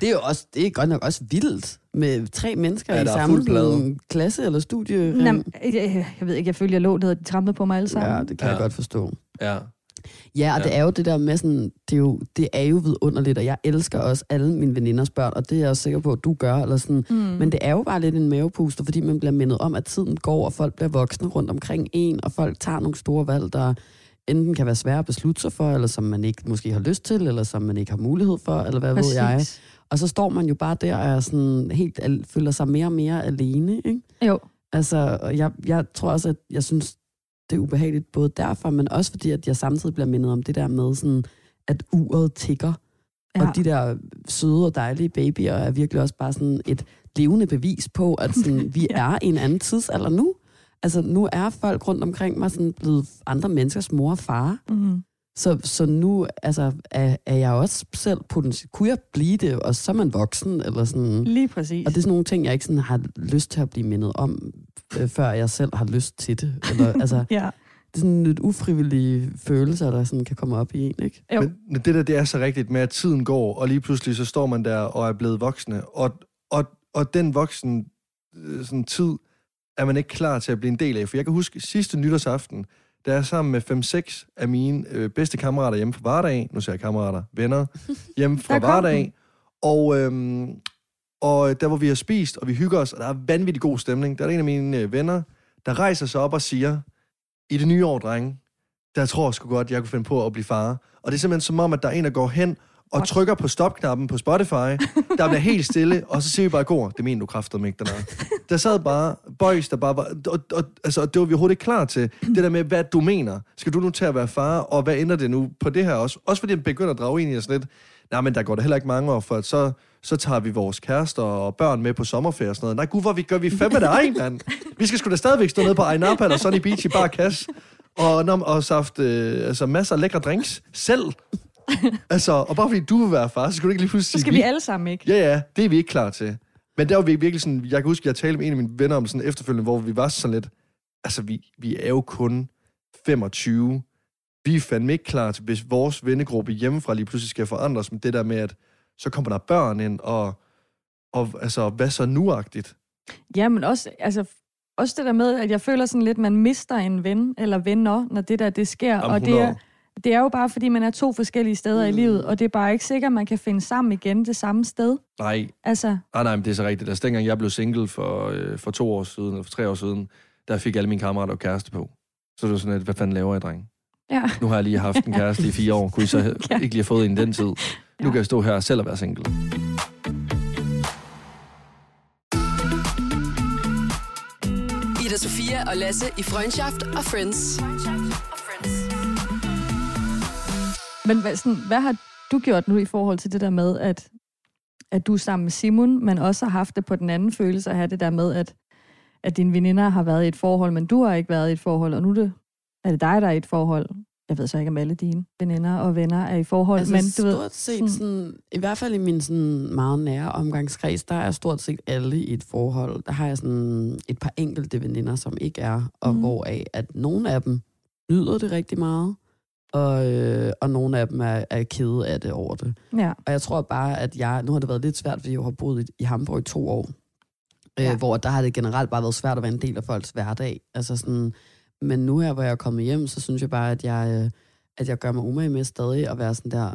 Det er jo også, det er godt nok også vildt med 3 mennesker i samme klasse eller studie. Jeg ved ikke, jeg følte, jeg lå ned, og de trampede på mig alle sammen. Ja, det kan jeg godt forstå. Ja. Ja, og det er jo det der med sådan, det er jo vidunderligt, og jeg elsker også alle mine veninders børn, og det er jeg også sikker på, at du gør, eller sådan. Mm. Men det er jo bare lidt en mavepuster, fordi man bliver mindet om, at tiden går, og folk bliver voksne rundt omkring en, og folk tager nogle store valg, der enten kan være svære at beslutte sig for, eller som man ikke måske har lyst til, eller som man ikke har mulighed for, eller hvad Præcis. Ved jeg. Og så står man jo bare der, og sådan helt føler sig mere og mere alene, ikke? Jo. Altså, jeg tror også, at jeg synes, det er ubehageligt både derfor, men også fordi, at jeg samtidig bliver mindet om det der med, sådan, at uret tikker. Ja. Og de der søde og dejlige babyer er virkelig også bare sådan et levende bevis på, at sådan, vi er i en anden tidsalder nu. Altså, nu er folk rundt omkring mig sådan blevet andre menneskers mor og far. Mm-hmm. Så nu altså, er jeg også selv potentielt... Kunne jeg blive det, og så er man voksen? Eller sådan. Lige præcis. Og det er sådan nogle ting, jeg ikke sådan har lyst til at blive mindet om, før jeg selv har lyst til det. Eller, altså, ja. Det er sådan et ufrivillige følelser, der sådan kan komme op i en, ikke? Men det der, det er så rigtigt med, at tiden går, og lige pludselig så står man der og er blevet voksne. Og den voksen sådan, tid er man ikke klar til at blive en del af. For jeg kan huske sidste nytårsaften, der er sammen med 5-6 af mine bedste kammerater hjemme fra Varder. Nu siger jeg kammerater, venner. Hjemme fra Varder. Og der, hvor vi har spist, og vi hygger os, og der er vanvittig god stemning. Der er en af mine venner, der rejser sig op og siger, i det nye år, drenge, der tror jeg sgu godt, jeg kunne finde på at blive far. Og det er simpelthen som om, at der er en, der går hen og trykker på stopknappen på Spotify. Der bliver helt stille, og så siger vi bare, god, det mener du kraftedeme ikke, der sad bare boys, der bare var... Og det var vi overhovedet ikke klar til. Det der med, hvad du mener. Skal du nu til at være far, og hvad ender det nu på det her også? Også fordi man begynder at drage ind i os lidt. Nej, men der går der heller ikke mange år, for så tager vi vores kærester og børn med på sommerferie og sådan noget. Nej, gud, hvor gør vi fandme dig, mand? Vi skal sgu da stadigvæk stå nede på Ainapa eller Sunny Beach i bare kasse. Og saft altså masser af lækre drinks selv. Altså, og bare fordi du vil være far, så skulle du ikke lige pludselig sige... Så skal vi alle sammen, ikke? Ja, det er vi ikke klar til. Men der var vi virkelig sådan... Jeg kan huske, at jeg talte med en af mine venner om sådan efterfølgende, hvor vi var sådan lidt... Altså, vi er jo kun 25. Vi er fandme ikke klar til, hvis vores vennegruppe hjemmefra lige pludselig skal forandres med det der med, at så kommer der børn ind, og altså, hvad så nu-agtigt? Ja, men også, altså, også det der med, at jeg føler sådan lidt, man mister en ven eller venner, når det der, det sker. Jamen, og det er jo bare, fordi man er to forskellige steder i livet, og det er bare ikke sikkert, man kan finde sammen igen det samme sted. Nej. Altså. Nej, men det er så rigtigt. Altså, dengang jeg blev single for 2 år siden, eller for 3 år siden, der fik alle mine kammerater og kæreste på. Så det var sådan, at hvad fanden laver I, drenge? Ja. Nu har jeg lige haft en kæreste i 4 år. Kunne I så ikke lige have fået en den tid? Ja. Nu kan jeg stå her selv og være single. Ida Sofia og Lasse i Friends After Friends. Men hvad har du gjort nu i forhold til det der med, at du er sammen med Simon, men også har haft det på den anden følelse at have det der med, at dine veninder har været i et forhold, men du har ikke været i et forhold, og nu er det dig, der er i et forhold? Jeg ved så ikke, om alle dine veninder og venner er i forhold. Altså, men du stort ved, set, sådan, i hvert fald i min sådan, meget nære omgangskreds, der er stort set alle i et forhold. Der har jeg sådan et par enkelte veninder, som ikke er, og hvoraf at nogle af dem nyder det rigtig meget, og nogle af dem er kede af det over det. Ja. Og jeg tror bare, at nu har det været lidt svært, fordi jeg har boet i Hamburg i 2 år, hvor der har det generelt bare været svært at være en del af folks hverdag. Altså sådan... Men nu her, hvor jeg er kommet hjem, så synes jeg bare, at jeg gør mig umage med stadig at være sådan der,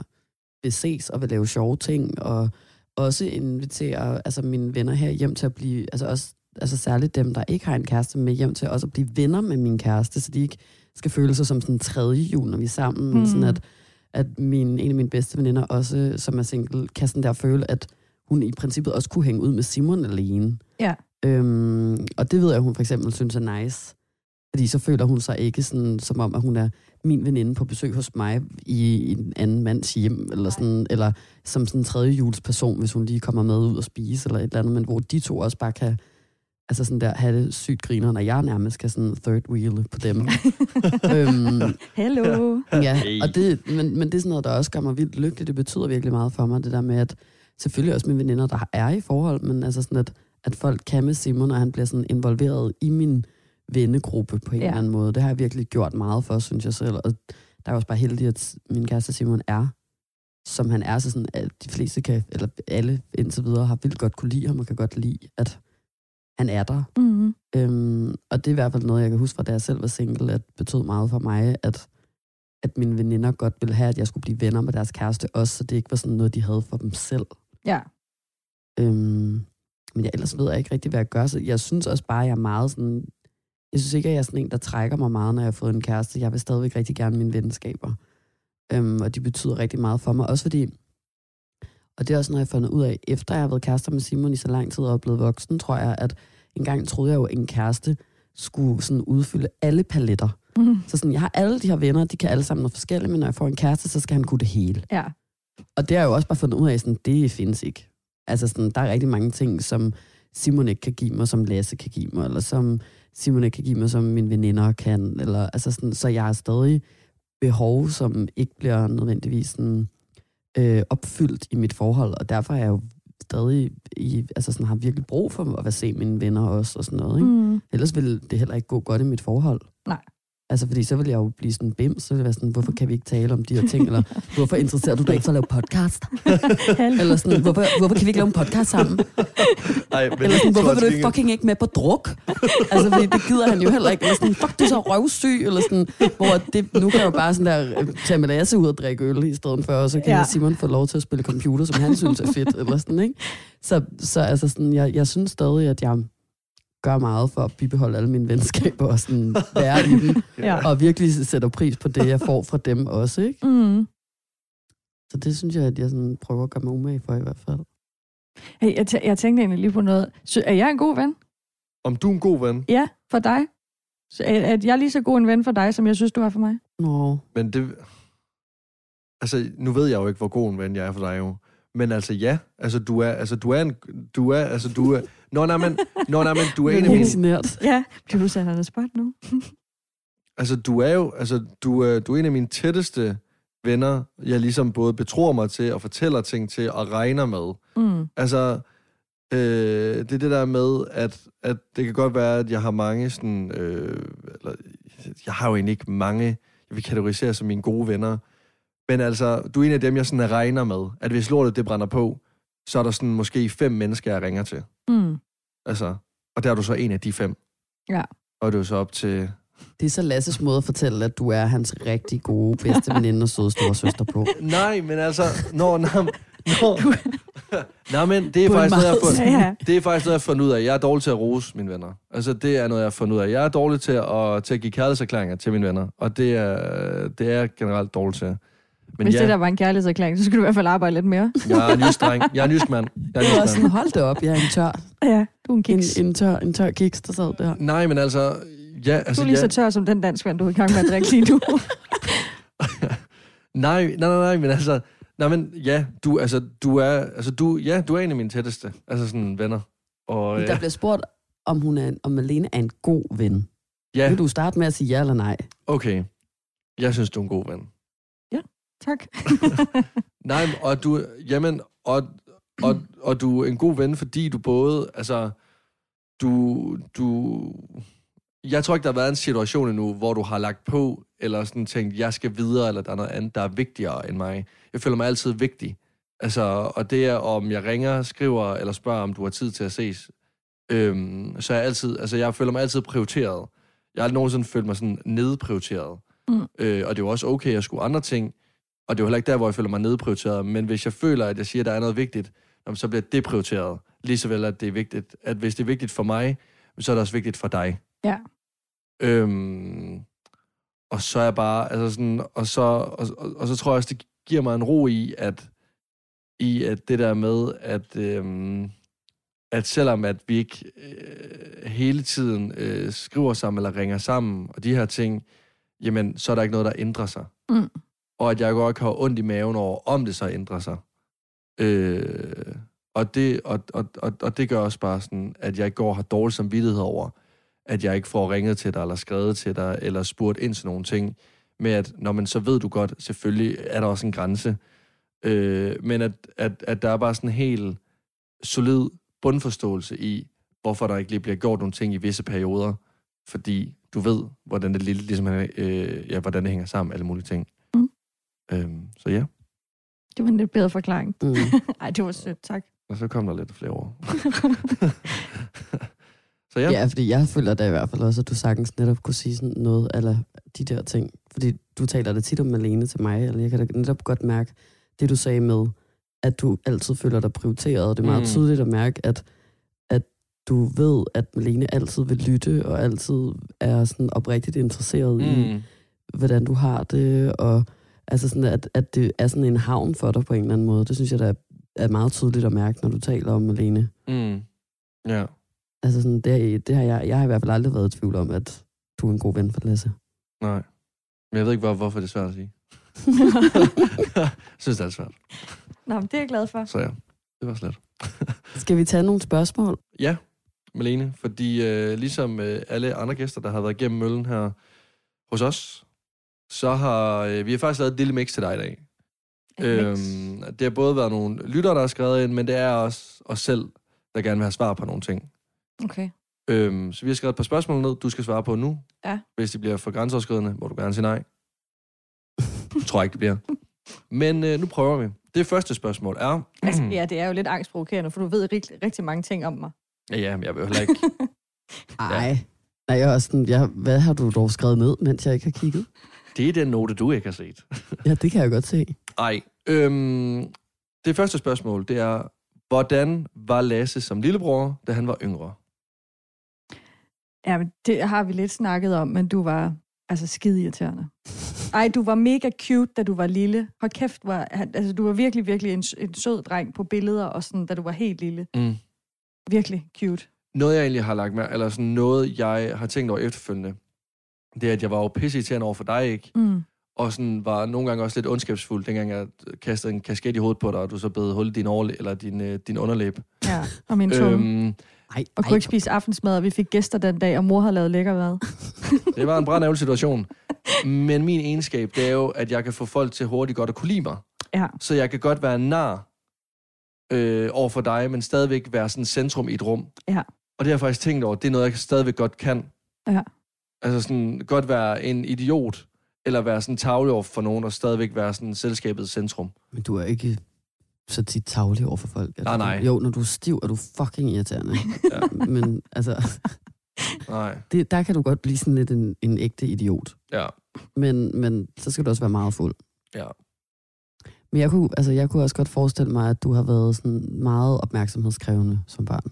vil ses og vil lave sjove ting, og også invitere altså mine venner her hjem til at blive, altså særligt dem, der ikke har en kæreste med hjem til, også at blive venner med min kæreste, så de ikke skal føle sig som sådan en 3. jul, når vi er sammen. Sådan at en af mine bedste veninder også, som er single, kan sådan der føle, at hun i princippet også kunne hænge ud med Simon alene. Ja. Og det ved jeg, hun for eksempel synes er nice. Fordi så føler hun sig ikke sådan, som om, at hun er min veninde på besøg hos mig i en anden mands hjem, eller, sådan, eller som sådan en 3. julsperson, hvis hun lige kommer med ud og spise, eller et eller andet, men hvor de to også bare kan altså sådan der, have det sygt griner, og jeg nærmest kan sådan third wheel på dem. Hello! Ja, og men det er sådan noget, der også gør mig vildt lykkelig. Det betyder virkelig meget for mig, det der med, at selvfølgelig også mine veninder, der er i forhold, men altså sådan, at folk kan med Simon, og han bliver sådan involveret i min vennegruppe på en eller anden måde. Det har jeg virkelig gjort meget for, synes jeg selv. Og der er også bare heldig, at min kæreste Simon er, som han er, så sådan, at de fleste kan, eller alle indtil videre, har vildt godt kunne lide ham, og kan godt lide, at han er der. Mm-hmm. Og det er i hvert fald noget, jeg kan huske fra, da jeg selv var single, at betød meget for mig, at mine veninder godt ville have, at jeg skulle blive venner med deres kæreste også, så det ikke var sådan noget, de havde for dem selv. Ja. Men jeg ellers ved jeg ikke rigtig, hvad jeg gør. Så jeg synes også bare, at jeg er meget sådan... Jeg synes ikke, at jeg er sådan en, der trækker mig meget, når jeg har fået en kæreste. Jeg vil stadigvæk rigtig gerne mine venskaber. Og de betyder rigtig meget for mig. Også fordi, og det er også noget, jeg har fundet ud af, efter jeg har været kærester med Simon i så lang tid og er blevet voksen, tror jeg, at engang troede jeg jo, at en kæreste skulle sådan udfylde alle paletter. Mm. Så sådan, jeg har alle de her venner, de kan alle sammen noget forskelligt, men når jeg får en kæreste, så skal han kunne det hele. Ja. Og det har jeg jo også bare fundet ud af, sådan, det findes ikke. Altså sådan, der er rigtig mange ting, som Simon ikke kan give mig, som Lasse kan give mig, eller som Simon ikke kan give mig, som mine veninder kan, eller altså sådan, så jeg har stadig behov, som ikke bliver nødvendigvis sådan, opfyldt i mit forhold, og derfor er jeg jo stadig i, altså sådan, har virkelig brug for at se mine venner også, og sådan noget, ikke? Mm. Ellers ville det heller ikke gå godt i mit forhold. Nej. Altså, fordi så ville jeg jo blive sådan en bims, så ville jeg være sådan, hvorfor kan vi ikke tale om de her ting, eller hvorfor interesserer du dig ikke for at lave podcast? Eller sådan, hvorfor kan vi ikke lave en podcast sammen? Ej, men eller sådan, hvorfor vil du ikke fucking ikke med på druk? Altså, fordi det gider han jo heller ikke. Eller sådan, fuck, du er så røvsyg, eller sådan, hvor det, nu kan jeg jo bare sådan der, tage med Lasse ud og drikke øl i stedet for, og så kan Simon få lov til at spille computer, som han synes er fedt, eller sådan, ikke? Så altså sådan, jeg synes stadig, at jeg gør meget for at bibeholde alle mine venskaber og sådan være i dem, og virkelig sætter pris på det, jeg får fra dem også, ikke? Mm. Så det synes jeg, at jeg sådan prøver at gøre mig umage for i hvert fald. Hey, jeg tænkte egentlig lige på noget. Så er jeg en god ven? Om du er en god ven? Ja, for dig. Så er jeg lige så god en ven for dig, som jeg synes, du er for mig? Nå. Men det... Altså, nu ved jeg jo ikke, hvor god en ven jeg er for dig jo. Men altså ja, altså du er nej men du er en af mine. Ja, bliver du sat under spot nu? Altså du er en af mine tætteste venner, jeg ligesom både betror mig til og fortæller ting til og regner med. Mm. Altså det er det der med at det kan godt være, at jeg har mange sådan eller jeg har jo egentlig ikke mange, jeg vil kategorisere som mine gode venner. Men altså, du er en af dem, jeg sådan regner med, at hvis lortet det brænder på, så er der sådan måske 5 mennesker, jeg ringer til. Mm. Altså, og der er du så en af de 5. Ja. Og du er så op til... Det er så Lasses måde at fortælle, at du er hans rigtig gode bedste veninde og søde storesøster på. Nej, men altså... Nej, men det er faktisk noget, jeg har fundet ud af. Jeg er dårlig til at rose mine venner. Altså, det er noget, jeg har fundet ud af. Jeg er dårlig til at give kærlighedserklæringer til mine venner. Og det er jeg generelt dårlig til. Men hvis det der var en kærlighedserklæring, så skulle du i hvert fald arbejde lidt mere. Jeg er en jysk dreng. Jeg er en jysk mand. Jeg er sådan, hold det op, jeg er en tør. Ja, du er en kiks. En tør kiks, der sad der. Nej, men altså... Ja, altså du er lige så tør som den dansk mand, du er i gang med at drikke lige nu. nej, men altså... Nej, men ja, du er en af mine tætteste. Altså sådan venner. Og, der bliver spurgt, om Malene er en god ven. Ja. Vil du starte med at sige ja eller nej? Okay. Jeg synes, du er en god ven. Tak. Nej, og du, jamen, og du er en god ven, fordi du både, altså, jeg tror ikke, der har været en situation endnu, hvor du har lagt på, eller sådan tænkt, jeg skal videre, eller der er noget andet, der er vigtigere end mig. Jeg føler mig altid vigtig. Altså, og det er, om jeg ringer, skriver, eller spørger, om du har tid til at ses. Så jeg altid, altså, jeg føler mig altid prioriteret. Jeg har aldrig nogensinde følt mig sådan nedprioriteret. Mm. Og det er jo også okay at skulle andre ting, og det er jo heller ikke der, hvor jeg føler mig nedprioriteret. Men hvis jeg føler, at jeg siger, at der er noget vigtigt, så bliver det prioriteret. Ligesåvel, at det er vigtigt. At hvis det er vigtigt for mig, så er det også vigtigt for dig. Ja. Og så er jeg bare... Altså sådan, og så tror jeg også, det giver mig en ro i at det der med, at selvom at vi ikke hele tiden skriver sammen eller ringer sammen, og de her ting, jamen, så er der ikke noget, der ændrer sig. Mm. Og at jeg godt kan have ondt i maven over, om det så ændrer sig. Og det gør også bare sådan, at jeg i går har dårlig samvittighed over, at jeg ikke får ringet til dig, eller skrevet til dig, eller spurgt ind til nogle ting, med at, når man så ved du godt, selvfølgelig er der også en grænse. Men at der er bare sådan en helt solid bundforståelse i, hvorfor der ikke lige bliver gjort nogle ting i visse perioder, fordi du ved, hvordan det lille, ligesom, hvordan det hænger sammen, alle mulige ting. Så ja. Det var en lidt bedre forklaring. Nej, det var sødt, tak. Og så kom der lidt flere ord. Så ja. Ja, fordi jeg føler da i hvert fald også, at du sagtens netop kunne sige sådan noget, eller de der ting. Fordi du taler da tit om Malene til mig, eller jeg kan da netop godt mærke det, du sagde med, at du altid føler dig prioriteret. Og det er meget tydeligt at mærke, at du ved, at Malene altid vil lytte, og altid er sådan oprigtigt interesseret i, hvordan du har det, og... Altså sådan, at det er sådan en havn for dig på en eller anden måde. Det synes jeg, der er meget tydeligt at mærke, når du taler om Malene. Mm. Ja. Altså sådan, det har jeg har i hvert fald aldrig været i tvivl om, at du er en god ven for Lasse. Nej. Men jeg ved ikke, hvorfor det er svært at sige. Jeg synes, det er svært. Nå, men det er jeg glad for. Så ja. Det var slet. Skal vi tage nogle spørgsmål? Ja, Malene, fordi ligesom alle andre gæster, der har været igennem møllen her hos os, så har vi har faktisk lavet et lille mix til dig i dag. Det har både været nogle lyttere, der har skrevet ind, men det er også os selv, der gerne vil have svar på nogle ting. Okay. Så vi har skrevet et par spørgsmål ned, du skal svare på nu. Ja. Hvis det bliver for grænseoverskridende, må du gerne sige nej. Jeg tror ikke, det bliver. Men nu prøver vi. Det første spørgsmål er... altså, ja, det er jo lidt angstprovokerende, for du ved rigtig mange ting om mig. Ja, men jeg vil heller ikke... Ej. Nej, jeg er også sådan, hvad har du dog skrevet ned, mens jeg ikke har kigget? Det er den note, du ikke har set. Ja, det kan jeg godt se. Ej. Det første spørgsmål, det er, hvordan var Lasse som lillebror, da han var yngre? Ja, men det har vi lidt snakket om, men du var altså skide irriterende. Ej, du var mega cute, da du var lille. Hold kæft, du var virkelig, virkelig en sød dreng på billeder, og sådan, da du var helt lille. Mm. Virkelig cute. Noget, jeg egentlig har lagt med, eller sådan noget, jeg har tænkt over efterfølgende, det er, at jeg var jo pisseirriterende over for dig, ikke? Mm. Og sådan var nogle gange også lidt ondskabsfuld, dengang jeg kastede en kasket i hovedet på dig, og du så bed hul i din overlæb, eller din underlæb. Ja, og min tunge. Og kunne ikke spise aftensmad, og vi fik gæster den dag, og mor havde lavet lækker mad. Det var en brandærvelig situation. Men min egenskab, det er jo, at jeg kan få folk til hurtigt godt at kunne lide mig. Ja. Så jeg kan godt være nar over for dig, men stadigvæk være sådan centrum i et rum. Ja. Og det har jeg faktisk tænkt over, det er noget, jeg stadigvæk godt kan. Ja. Altså sådan, godt være en idiot, eller være sådan tavlig over for nogen, og stadigvæk være sådan selskabets centrum. Men du er ikke så tit tavlig over for folk. Altså, nej. Jo, når du er stiv, er du fucking irriterende. Ja. Men altså... nej. Der kan du godt blive sådan lidt en ægte idiot. Ja. Men så skal du også være meget fuld. Ja. Men jeg kunne også godt forestille mig, at du har været sådan meget opmærksomhedskrævende som barn.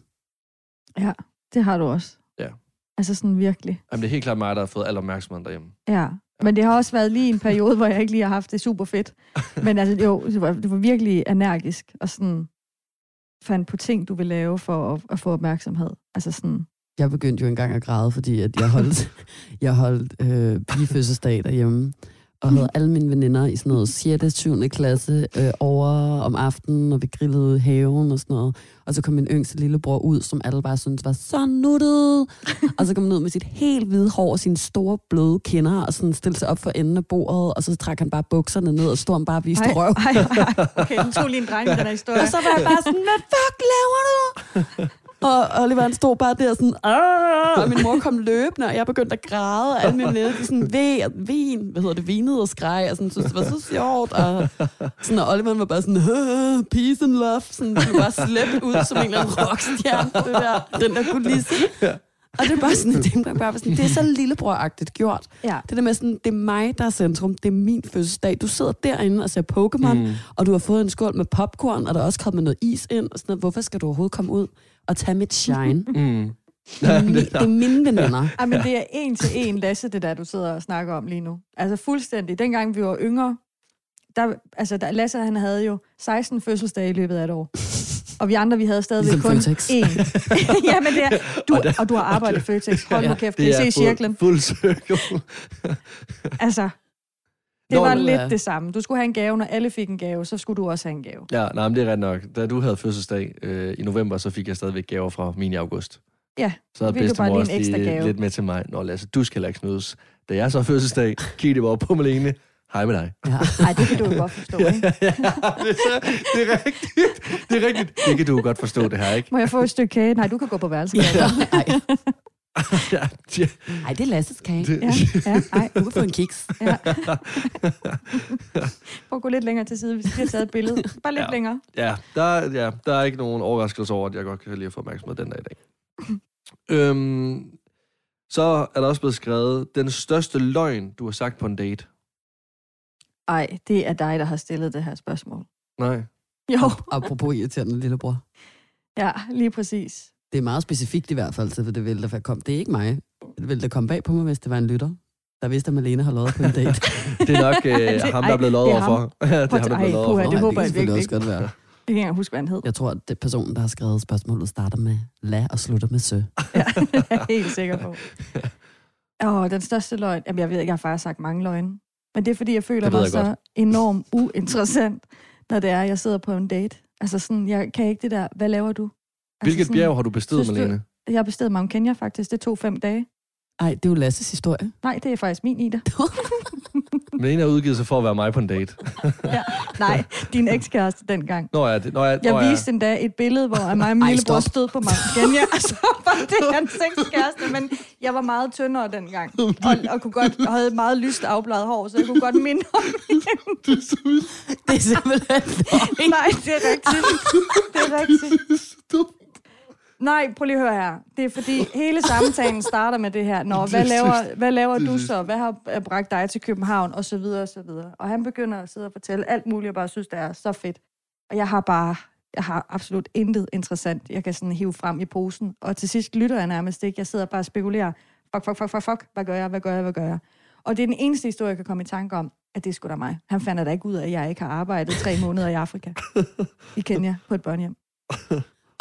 Ja, det har du også. Ja. Altså sådan virkelig. Jamen det er helt klart mig, der har fået al opmærksomheden derhjemme. Ja. Men det har også været lige en periode, hvor jeg ikke lige har haft det super fedt. Men altså, jo, det var virkelig energisk, og sådan fandt på ting, du ville lave for at få opmærksomhed. Altså sådan... Jeg begyndte jo engang at græde, fordi at jeg holdt pigefødselsdag derhjemme, og havde alle mine veninder i sådan noget 6. 7. klasse over om aftenen, og vi grillede haven og sådan noget. Og så kom min yngste lillebror ud, som alle bare syntes var så nuttet. Og så kom han ud med sit helt hvide hår og sine store bløde kinder, og sådan stillede sig op for enden af bordet, og så trak han bare bukserne ned, og stod bare og viste røv. Ej. Okay, den tog lige en dreng med den her historie. Og så var jeg bare sådan, hvad fuck laver du? Og Oliveren stod bare der sådan, og min mor kom løbende, og jeg begyndte at græde, og alle mine venner, de sådan, vinede og skreg, og sådan, synes det var så sjovt, og Oliveren var bare sådan, peace and love, sådan, de var bare slæbt ud som en eller anden rockstjerne, den der kulisse. Ja. Og det er bare sådan en ting, der bare var sådan, det er så lillebror-agtigt gjort. Ja. Det der med sådan, det er mig, der er centrum, det er min fødselsdag. Du sidder derinde og ser Pokémon, og du har fået en skål med popcorn, og der er også kommet noget is ind, og sådan noget. Hvorfor skal du overhovedet komme ud og tage mit shine? Mm. Det er mine veninder. Ja, men det er en til en, Lasse, det der, du sidder og snakker om lige nu. Altså fuldstændig. Dengang vi var yngre, Lasse, han havde jo 16 fødselsdage i løbet af et år. Og vi andre, vi havde stadigvæk ligesom kun én. Ja, men det er, og du har arbejdet i Føtex. Hold nu kæft, det er cirklen. Fuld cirkel. Altså, det var lidt det samme. Du skulle have en gave, når alle fik en gave, så skulle du også have en gave. Ja, nej, men det er ret nok. Da du havde fødselsdag i november, så fik jeg stadigvæk gaver fra min i august. Ja, så er bedstemor også lidt med til mig. Nå Lasse, du skal ikke snydes. Da jeg så har fødselsdag, kiggede jeg bare på Malene. Hej med dig. Ja. Ej, det kan du jo godt forstå, ikke? Det er rigtigt. Det er rigtigt. Det kan du jo godt forstå, det her, ikke? Må jeg få et stykke kage? Nej, du kan gå på værelset. Nej, det er Lasses kage. Ja. Ej, du kan få en kiks. Ja. Prøv at gå lidt længere til side, hvis vi har taget et billede. Bare lidt længere. Ja. Der er ikke nogen overraskelse over, at jeg godt kan lide at få opmærksomhed den dag i dag. Så er der også blevet skrevet, den største løgn, du har sagt på en date. Ej, det er dig, der har stillet det her spørgsmål. Nej. Jo. Apropos irriterende lillebror. Ja, lige præcis. Det er meget specifikt i hvert fald, så det ville der komme. Det er ikke mig. Det ville der komme bag på mig, hvis det var en lytter, der vidste, at Malene har løjet på en date. Det er nok ham, der er blevet løjet overfor. Det håber jeg virkelig ikke. Det kan jeg ikke engang huske, hvad han hed. Jeg tror, at det personen, der har skrevet spørgsmålet, starter med la og slutter med sø. Ja, jeg er helt sikker på. Den største løgn. Jamen, jeg ved ikke, jeg har faktisk sagt mange løgne. Men det er, fordi jeg føler mig så enormt uinteressant, når det er, at jeg sidder på en date. Altså sådan, jeg kan ikke det der, hvad laver du? Altså hvilket sådan, bjerg har du besteget, Malene? Jeg har besteget Mount Kenya faktisk, det tog 5 dage. Ej, det er jo Lasses historie. Nej, det er faktisk min, Ida. Malene har udgivet sig for at være mig på en date. Ja, nej, din ekskæreste dengang. Nå ja, det, nå ja, nå jeg viste en dag et billede, hvor mig og min lillebror stod på Mount Kenya, og så var det hans ekskæreste, men jeg var meget tyndere dengang, og kunne godt, havde meget lyst afbladet hår, så jeg kunne godt minde om hende. Det er så vildt. Det er simpelthen dårligt. Nej, det er rigtigt. Det er rigtigt. Det er så dumt. Nej, prøv lige at høre her. Det er fordi, hele samtalen starter med det her. Nå, hvad laver du så? Hvad har bragt dig til København? Og så videre, og så videre. Og han begynder at sidde og fortælle alt muligt, og bare synes, det er så fedt. Og jeg har absolut intet interessant, jeg kan sådan hive frem i posen. Og til sidst lytter jeg nærmest ikke. Jeg sidder bare og spekulerer. Fuck. Hvad gør jeg? Og det er den eneste historie, jeg kan komme i tanke om, at det er sgu da mig. Han fandt da ikke ud af, at jeg ikke har arbejdet 3 måneder i Afrika. I Kenya på et børnehjem.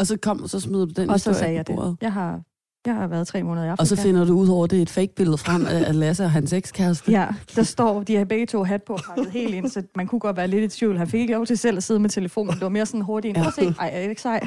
Og så kom og så smider du den og så sagde jeg på bordet. Jeg har været 3 måneder i Afrika. Og så finder du ud over, det er et fake-billede frem af Lasse og hans ekskæreste. Ja, der står, de har begge to hat på og pakket helt ind, så man kunne godt være lidt i tvivl. Han fik ikke lov til selv at sidde med telefonen. Det var mere sådan hurtigt ind. Ja. Ej, er det ikke sej?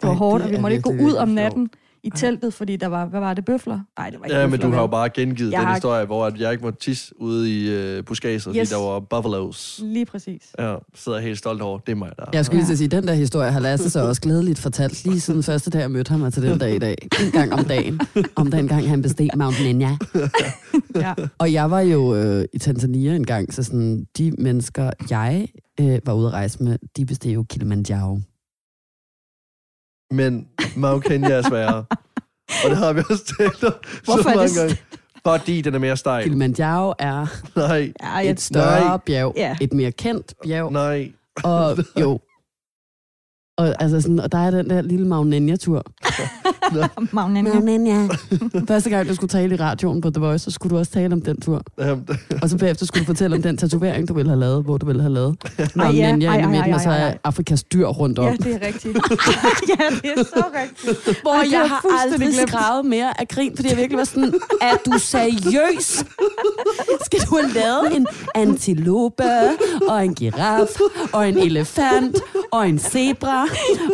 Det var hårdt, og vi måtte ikke gå ud om natten i teltet, fordi der var, hvad var det, bøfler? Nej, det var ikke bøfler. Ja, men du har jo bare gengivet den historie, hvor at jeg ikke måtte tisse ude i buskaget, yes. Fordi der var buffaloes. Lige præcis. Ja, sidder helt stolt over, det er mig der. Jeg skulle lige sige, den der historie har Lasse så også glædeligt fortalt, lige siden første dag jeg mødte ham, og til den dag i dag. En gang om dagen. Om den gang han besteg Mount Kenya. Ja. Og jeg var jo i Tanzania en gang, så sådan, de mennesker, jeg var ude at rejse med, de besteg jo Kilimanjaro. Men Mount Kenya er sværere. Og det har vi også talt om så mange gange. Fordi den er mere stejl. Kilimanjaro er et større bjerg. Yeah. Et mere kendt bjerg. Nej. Og jo. Og, altså sådan, og der er den der lille Mount Kenya-tur. Mount Kenya. Første gang, du skulle tale i radioen på The Voice, så skulle du også tale om den tur. Og så bagefter skulle du fortælle om den tatovering, du ville have lavet, hvor du ville have lavet. Mount Kenya i midten, og så er Afrikas dyr rundt om. Ja, det er rigtigt. Ja, det er så rigtigt. Hvor jeg har aldrig skrevet mere af grin, fordi jeg virkelig var sådan, er du seriøs? Skal du have lavet en antilope, og en giraf, og en elefant, og en zebra?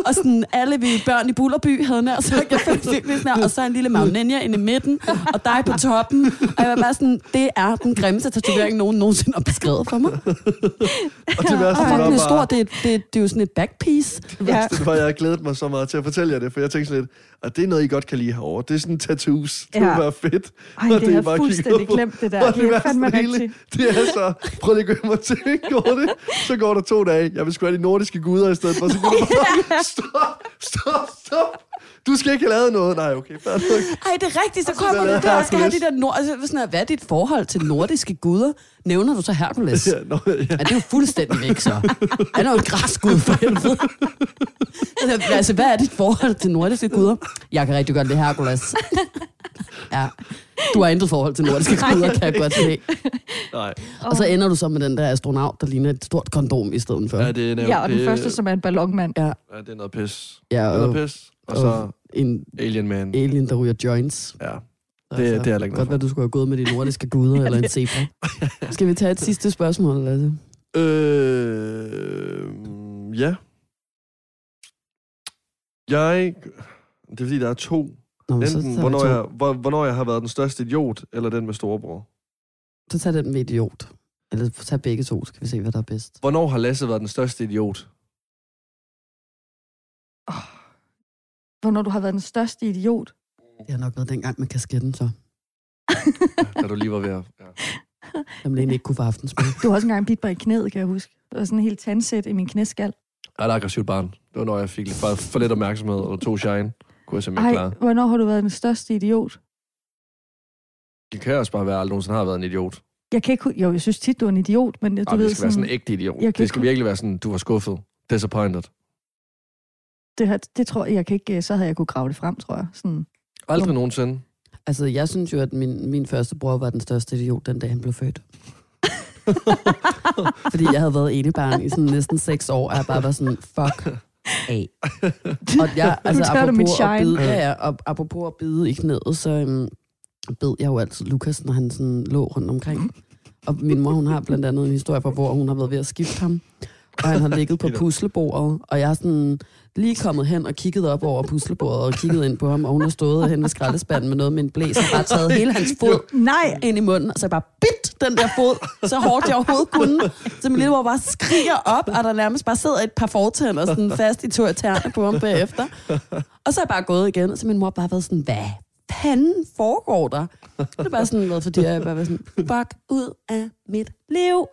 Og sådan alle vi børn i Bullerby havde nær sagt, jeg fandt virkelig sådan her, og så en lille Mount Kenya inde i midten, og dig på toppen. Og jeg var bare sådan, det er den grimmeste tatovering, nogen nogensinde har beskrevet for mig. Og det værste, og det var stor, det er jo sådan et backpiece. Det værste, det var, jeg havde glædet mig så meget til at fortælle jer det, for jeg tænkte sådan lidt, og det er noget, I godt kan lide herovre. Det er sådan tattoos. Det ville være fedt. Ej, det havde jeg fuldstændig glemt det der. Det er fandme rigtigt. Det er så, prøv lige at gøre mig til, går det? Så går der 2 dage. Jeg vil sgu have de nordiske guder i stedet for, så Stop. Du skal ikke have lavet noget. Nej, okay. Ej, det er rigtigt. Så kommer du der og skal have de der... Hvad er dit forhold til nordiske guder? Nævner du så Hercules? Ja, det er jo fuldstændig væk, så. Han er jo en græsgud for helvede. Altså, hvad er dit forhold til nordiske guder? Jeg kan rigtig godt lide Hercules. Ja. Du har intet forhold til nordiske guder, kan jeg godt se. Nej. Og så ender du så med den der astronaut, der ligner et stort kondom i stedet for. Ja, det er og den første, som er en ballonmand. Ja, det er noget pis. Ja, og så en alien man. Alien, der ryger joints. Ja, det er heller ikke godt, hvad du skulle have gået med de nordiske guder, eller en zebra. Skal vi tage et sidste spørgsmål, Lasse? Ja. Det er fordi, der er 2. Nå, enten, hvornår jeg har været den største idiot, eller den med storebror. Så tag den med idiot. Eller tag begge 2, skal vi se, hvad der er bedst. Hvornår har Lasse været den største idiot? Hvornår du har været den største idiot? Det har nok været dengang med kasketten, så. Ja, da du lige var ved at... Ja. Jamen, Lene ikke kunne få aftensmad. Du har også engang bidt mig i knæet, kan jeg huske. Der var sådan en helt tandsæt i min knæskal. Jeg er et aggressivt barn. Det var, når jeg fik for lidt opmærksomhed, og 2 shine. Ej, hvornår har du været den største idiot? Det kan også bare være, at aldrig nogensinde har været en idiot. Jeg kan ikke... Jo, jeg synes tit, du er en idiot, men du ved sådan... det skal være sådan en ægte idiot. Det skal virkelig være sådan, du var skuffet. Disappointed. Det tror jeg kan ikke... Så havde jeg kunne grave det frem, tror jeg. Sådan. Aldrig nogensinde. Altså, jeg synes jo, at min første bror var den største idiot, den dag han blev født. Fordi jeg havde været enebarn i sådan næsten 6 år, og jeg bare var sådan, fuck... Hey. Og jeg, altså, apropos at bide i knæet, så bed jeg jo altid Lukas, når han sådan lå rundt omkring. Og min mor, hun har blandt andet en historie, hvor hun har været ved at skifte ham. og han har ligget på puslebordet, og jeg er sådan lige kommet hen og kigget op over puslebordet og kigget ind på ham, og hun har stået hen ved skraldespanden med noget med en blæ, så bare taget hele hans fod ind i munden, og så bare bidt den der fod, så hårdt jeg overhovedet kunne, så min lillebror bare skriger op, og der nærmest bare sidder et par fortænder sådan fast i to af tærne på ham bagefter. Og så er jeg bare gået igen, og så min mor bare været sådan, hvad panden foregår der? Det er bare sådan noget, fordi jeg bare var sådan, fuck ud af mit liv.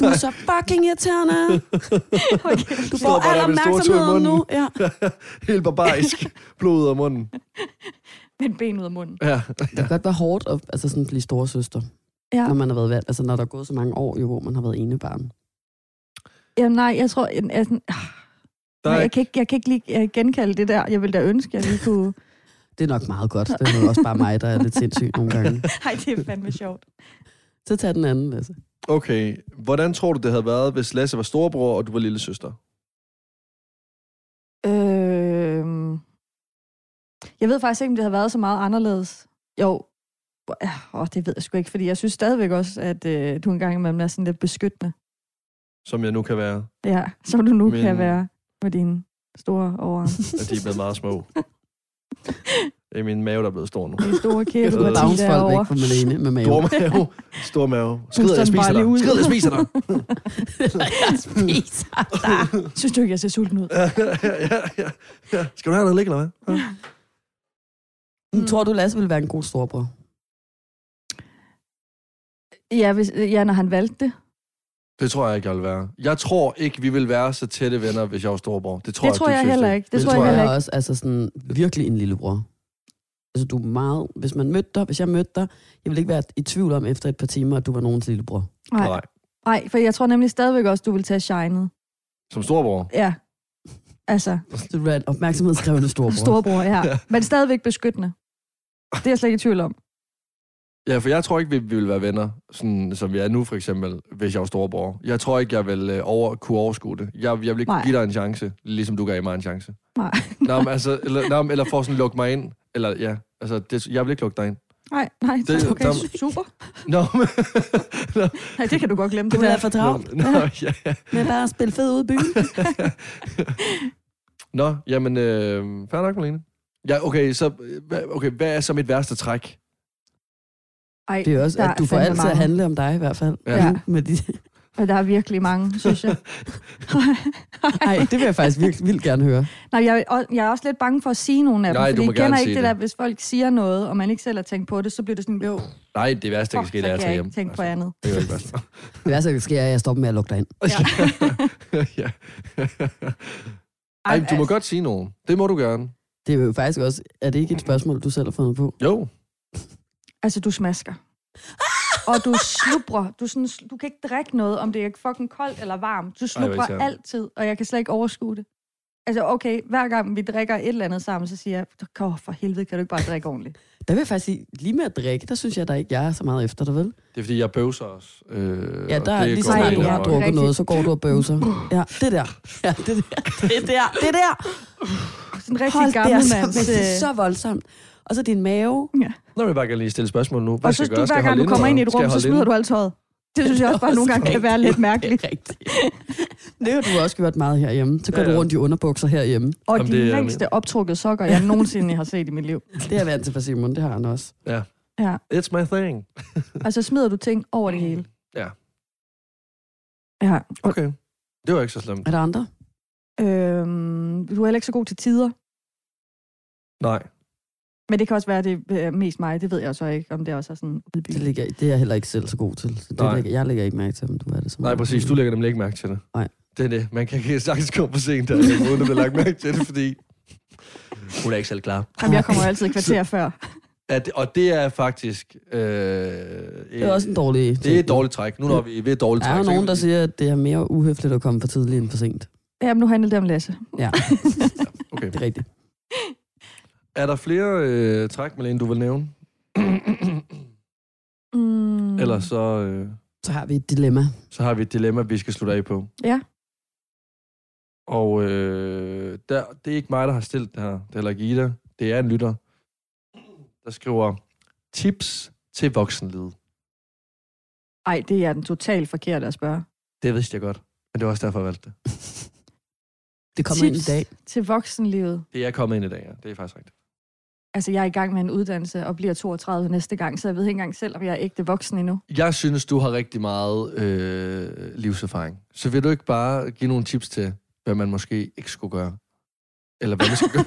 Du er så fucking irriterende. Okay. Du får al opmærksomheden nu. Ja. Helt barbarisk. Blod ud af munden. Men ben ud af munden. Ja. Det kan godt være hårdt at altså sådan blive storesøster, når man har været valgt. Altså når der er gået så mange år, jo, hvor man har været enebarn. Jamen nej, jeg tror... Nej, jeg kan ikke lige genkalde det der. Jeg ville da ønske, jeg lige kunne... Det er nok meget godt. Det er også bare mig, der er lidt sindssyg nogle gange. Nej, det er fandme sjovt. Så tag den anden, Lasse. Okay. Hvordan tror du, det havde været, hvis Lasse var storebror, og du var lillesøster? Jeg ved faktisk ikke, om det havde været så meget anderledes. Jo. Det ved jeg sgu ikke, fordi jeg synes stadigvæk også, at du engang imellem er sådan lidt beskyttende. Som jeg nu kan være. Ja, som du nu kan være med dine store overarm. Og de er blevet meget små. Det er min mave, der er blevet stor nu. Det er store kæft, der er dagsfolk væk fra Malene med mave. Stor mave. Skrider, jeg spiser dig. Skrider, jeg spiser dig. Synes du ikke, jeg ser sulten ud? Ja. Skal du have noget ligge, eller hvad? Ja. Tror du, Lasse ville være en god storbror? Ja, når han valgte det. Det tror jeg ikke, jeg vil være. Jeg tror ikke, vi vil være så tætte venner, hvis jeg var storebror. Det tror jeg heller ikke. Det tror jeg heller ikke. Også altså sådan virkelig en lillebror. Altså du er meget... Hvis jeg mødte dig, jeg ville ikke være i tvivl om efter et par timer, at du var nogens lillebror. Nej, for jeg tror nemlig stadigvæk også, du vil tage shinet. Som storebror? Ja. Altså... Det er opmærksomhedskrævende storebror. Storebror, ja. Men stadigvæk beskyttende. Det er jeg slet ikke i tvivl om. Ja, for jeg tror ikke, vi vil være venner, sådan, som vi er nu for eksempel, hvis jeg var storebror. Jeg tror ikke, jeg vil kunne overskue det. Jeg vil ikke give dig en chance, ligesom du gav mig en chance. Eller for sådan lukke mig ind. Eller ja, altså, jeg vil ikke lukke dig ind. Nej, det er okay. Super. Nej, det kan du godt glemme. Det er for travlt. Ja. Men bare spille fed ude i byen. Fair nok, Malene. Ja, okay, hvad er så mit værste træk? Ej, det er også, at du får altid at handle om dig i hvert fald. Ja. Med de... Der er virkelig mange, synes jeg. Nej, det vil jeg faktisk vildt gerne høre. Nej, jeg er også lidt bange for at sige nogle af dem. Nej, fordi jeg kender ikke det der, hvis folk siger noget, og man ikke selv har tænkt på det, så bliver det sådan, jo... Nej, det værste, der kan ske, det er at tage hjem. Tænk på andet. Det er jo ikke værste. Det værste, der kan ske, er, at jeg stopper med at lukke dig ind. Ja. Ej, du må godt sige nogen. Det må du gerne. Det er jo faktisk også... Er det ikke et spørgsmål, du selv har fundet på? Jo. Altså, du smasker. Og du slubrer. Du kan ikke drikke noget, om det er fucking koldt eller varmt. Du slubrer altid, og jeg kan slet ikke overskue det. Altså, okay, hver gang vi drikker et eller andet sammen, så siger jeg, for helvede, kan du ikke bare drikke ordentligt? Der vil jeg faktisk sige, lige med at drikke, der synes jeg, der ikke jeg er så meget efter dig, vel? Det er, fordi jeg bøvser også. Ja, der lige så snart du har drukket noget, så går du og bøvser. Ja, det der. Ja, det der. Sådan en rigtig gammel mand. Det er så voldsomt. Og så din mave. Ja. Nå, jeg bare gerne lige stille spørgsmål nu. Hvad skal jeg gøre? Hver gang du kommer ind i et rum, så smider du alt tøjet. Det synes jeg også bare nogle gange kan være lidt mærkeligt. Det har du også gjort meget herhjemme. Så går du rundt i underbukser herhjemme. Og jamen, de længste optrukket sokker, jeg nogensinde har set i mit liv. Det har været til for Simon, det har han også. Ja. It's my thing. Og så smider du ting over det hele. Ja. Okay. Det var ikke så slemt. Er der andre? Du er heller ikke så god til tider. Nej. Men det kan også være, det er mest mig. Det ved jeg så ikke, om det også er sådan... Det er jeg heller ikke selv så god til. Jeg lægger ikke mærke til, om du er det så meget. Nej, præcis. Du lægger nemlig ikke mærke til det. Nej. Det er det. Man kan ikke sagtens komme på scenen, der uden at blive lagt mærke til det, fordi... Hun er ikke selv klar. Jamen, jeg kommer altid et kvarter før. Og det er faktisk... det er også en dårlig... Det er et dårligt træk. Nu når vi er ved et dårligt træk. Der er nogen, der siger, at det er mere uhøfligt at komme for tidligt end for sent. Jamen, nu handler det om Lasse. Ja. Okay. Det er rigtigt. Er der flere træk, Malene, du vil nævne? Eller så... Så har vi et dilemma. Vi skal slutte af på. Ja. Og det er ikke mig, der har stillet det her. Det er heller ikke Ida. Det er en lytter, der skriver tips til voksenlivet. Ej, det er den totalt forkert at spørge. Det vidste jeg godt. Men det var også derfor, jeg valgte det. Det kommer ind i dag. Til voksenlivet. Det er kommet ind i dag, ja. Det er faktisk rigtigt. Altså, jeg er i gang med en uddannelse og bliver 32 næste gang, så jeg ved ikke engang selv, om jeg er ægte voksen endnu. Jeg synes, du har rigtig meget livserfaring. Så vil du ikke bare give nogle tips til, hvad man måske ikke skulle gøre? Eller hvad man skal gøre?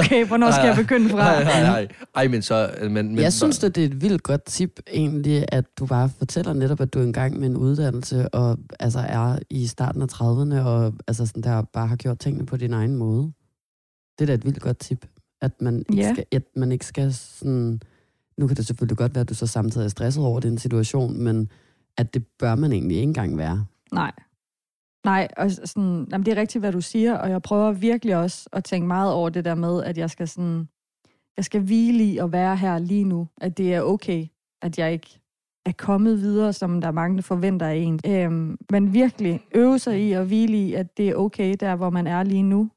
Okay, hvornår skal jeg begynde fra? Nej. Ej, men så... Men, jeg synes, det er et vildt godt tip, egentlig, at du bare fortæller netop, at du er i gang med en uddannelse, og altså er i starten af 30'erne, og altså, sådan der, bare har gjort tingene på din egen måde. Det er da et vildt godt tip. At man ikke skal, at man ikke skal sådan... Nu kan det selvfølgelig godt være, at du så samtidig er stresset over den situation, men at det bør man egentlig ikke engang være. Nej, og sådan, jamen det er rigtigt, hvad du siger, og jeg prøver virkelig også at tænke meget over det der med, at jeg skal hvile i at være her lige nu. At det er okay, at jeg ikke er kommet videre, som der er mange, der forventer af en. Men virkelig øve sig i at hvile i, at det er okay der, hvor man er lige nu,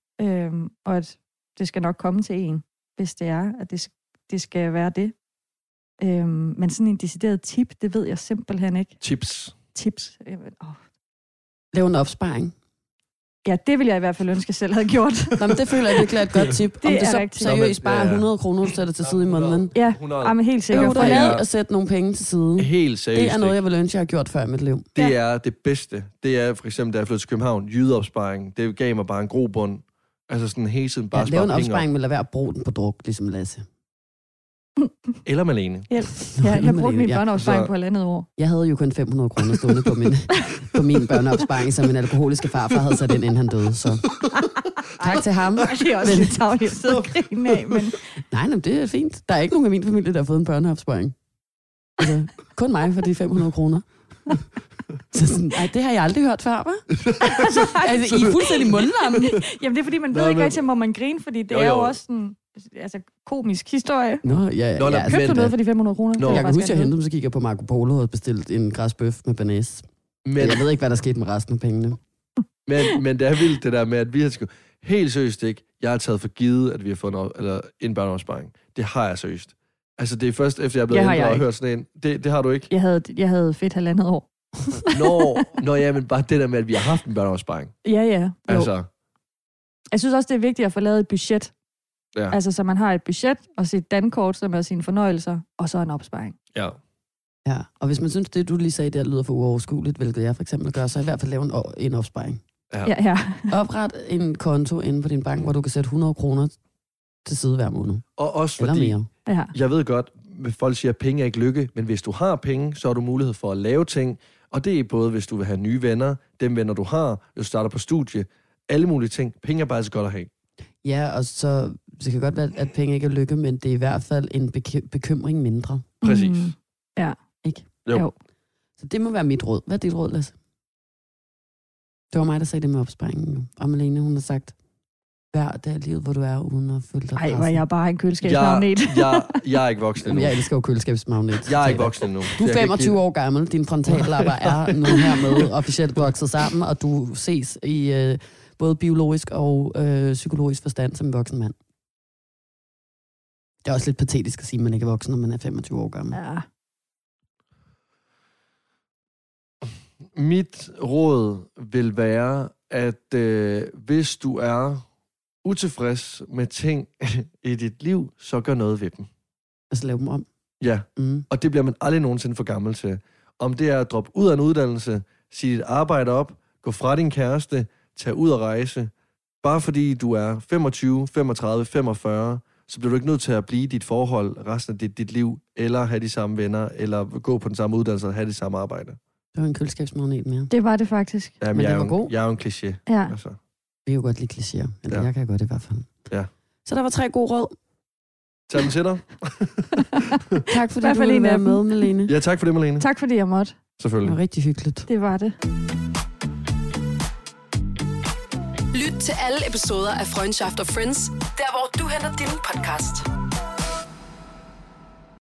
og at det skal nok komme til en, hvis det er, at det skal være det. Men sådan en decideret tip, det ved jeg simpelthen ikke. Tips. Lave en opsparing. Ja, det vil jeg i hvert fald ønske, selv havde gjort. Nå, men det føler jeg virkelig er et godt tip. Det om det er så rigtigt. Seriøst bare 100 kroner, du sætter til side i måneden. Ja, men helt sikkert. Det er at sætte nogle penge til side. Helt seriøst. Det er noget, jeg ville ønske, jeg har gjort før i mit liv. Det er det bedste. Det er for eksempel, da jeg flyttede til København, jydeopsparing. Det gav mig bare en grobund. Altså sådan hele tiden bare spare penge. Lave en opsparing, men lad være at bruge den på druk, ligesom Lasse. Eller Malene. Ja, jeg brugte min børneopsparing på halvandet år. Jeg havde jo kun 500 kroner stående på min børneopsparing, som min alkoholiske farfar havde sat ind, inden han døde. Så. Tak til ham. Det er også lidt tavligt at sidde og grine af. Men... Nej, det er fint. Der er ikke nogen af min familie, der har fået en børneopsparing. Altså, kun mig for de 500 kroner. Så sådan, det har jeg aldrig hørt før, hva'? Altså, I er fuldstændig mundlamme. Jamen, det er fordi, man ved ikke rigtig, hvor man griner, fordi det er jo også sådan... Altså, komisk historie. Nå, købte du noget for de 500 kroner? Nå, jeg kan huske, jeg hentede dem, så gik jeg på Marco Polo og bestilte en græsbøf med banæs. Men jeg ved ikke, hvad der skete med resten af pengene. Men det er vildt, det der med, at vi har sgu... Helt seriøst ikke. Jeg har taget for givet, at vi har fået en børneopsparing. Det har jeg seriøst. Altså, det er først efter, jeg er blevet ældre og hørt sådan en. Det har du ikke? Jeg havde fedt halvandet år. Ja, men bare det der med, at vi har haft en børneopsparing. Ja. Altså. Jeg synes også, det er vigtigt at få lavet et budget. Ja. Altså, så man har et budget og sit dankort, som er sine fornøjelser, og så en opsparing. Ja, og hvis man synes, det du lige sagde der, lyder for uoverskueligt, hvilket jeg for eksempel gør, så i hvert fald lave en opsparing. Ja. Opret en konto inde på din bank, hvor du kan sætte 100 kroner til side hver måned. Og også eller fordi, mere. Jeg ved godt, folk siger, at penge er ikke lykke, men hvis du har penge, så har du mulighed for at lave ting, og det er både, hvis du vil have nye venner, dem venner du har, hvis du starter på studie, alle mulige ting. Penge er bare så godt at have. Ja, og så... Det kan godt være, at penge ikke er lykke, men det er i hvert fald en bekymring mindre. Præcis. Mm. Ja. Ikke? Jo. Så det må være mit råd. Hvad er dit råd, Lasse? Det var mig, der sagde det med opsparingen. Jo. Og Malene, hun har sagt, hver dag livet, hvor du er, uden at følge dig. Ej, var jeg bare en køleskabsmagnet. Jeg er ikke voksen endnu. Jeg elsker jo køleskabsmagnet. Jeg er ikke voksen endnu. Du er 25 år gammel. Din frontallapper er nu hermed officielt vokset sammen, og du ses i både biologisk og psykologisk forstand som en voksen mand. Det er også lidt patetisk at sige, at man ikke er voksen, når man er 25 år gammel. Ja. Mit råd vil være, at hvis du er utilfreds med ting i dit liv, så gør noget ved dem. Altså lave dem om? Ja, og det bliver man aldrig nogensinde for gammel til. Om det er at droppe ud af en uddannelse, sige dit arbejde op, gå fra din kæreste, tage ud og rejse. Bare fordi du er 25, 35, 45... så bliver du ikke nødt til at blive dit forhold resten af dit liv, eller have de samme venner, eller gå på den samme uddannelse og have det samme arbejde. Det var en køleskabsmagnet mere. Det var det faktisk. Jamen, men det var god. Jeg er jo en kliché. Ja. Altså. Vi er jo godt lide klichéer. Eller jeg kan godt i hvert fald. Ja. Så der var 3 gode råd. Tag dem til dig. Tak fordi du ville være med, Malene. Ja, tak for det, Malene. Tak fordi jeg måtte. Selvfølgelig. Det var rigtig hyggeligt. Det var det. Lyt til alle episoder af Friends After Friends, der hvor du henter din podcast.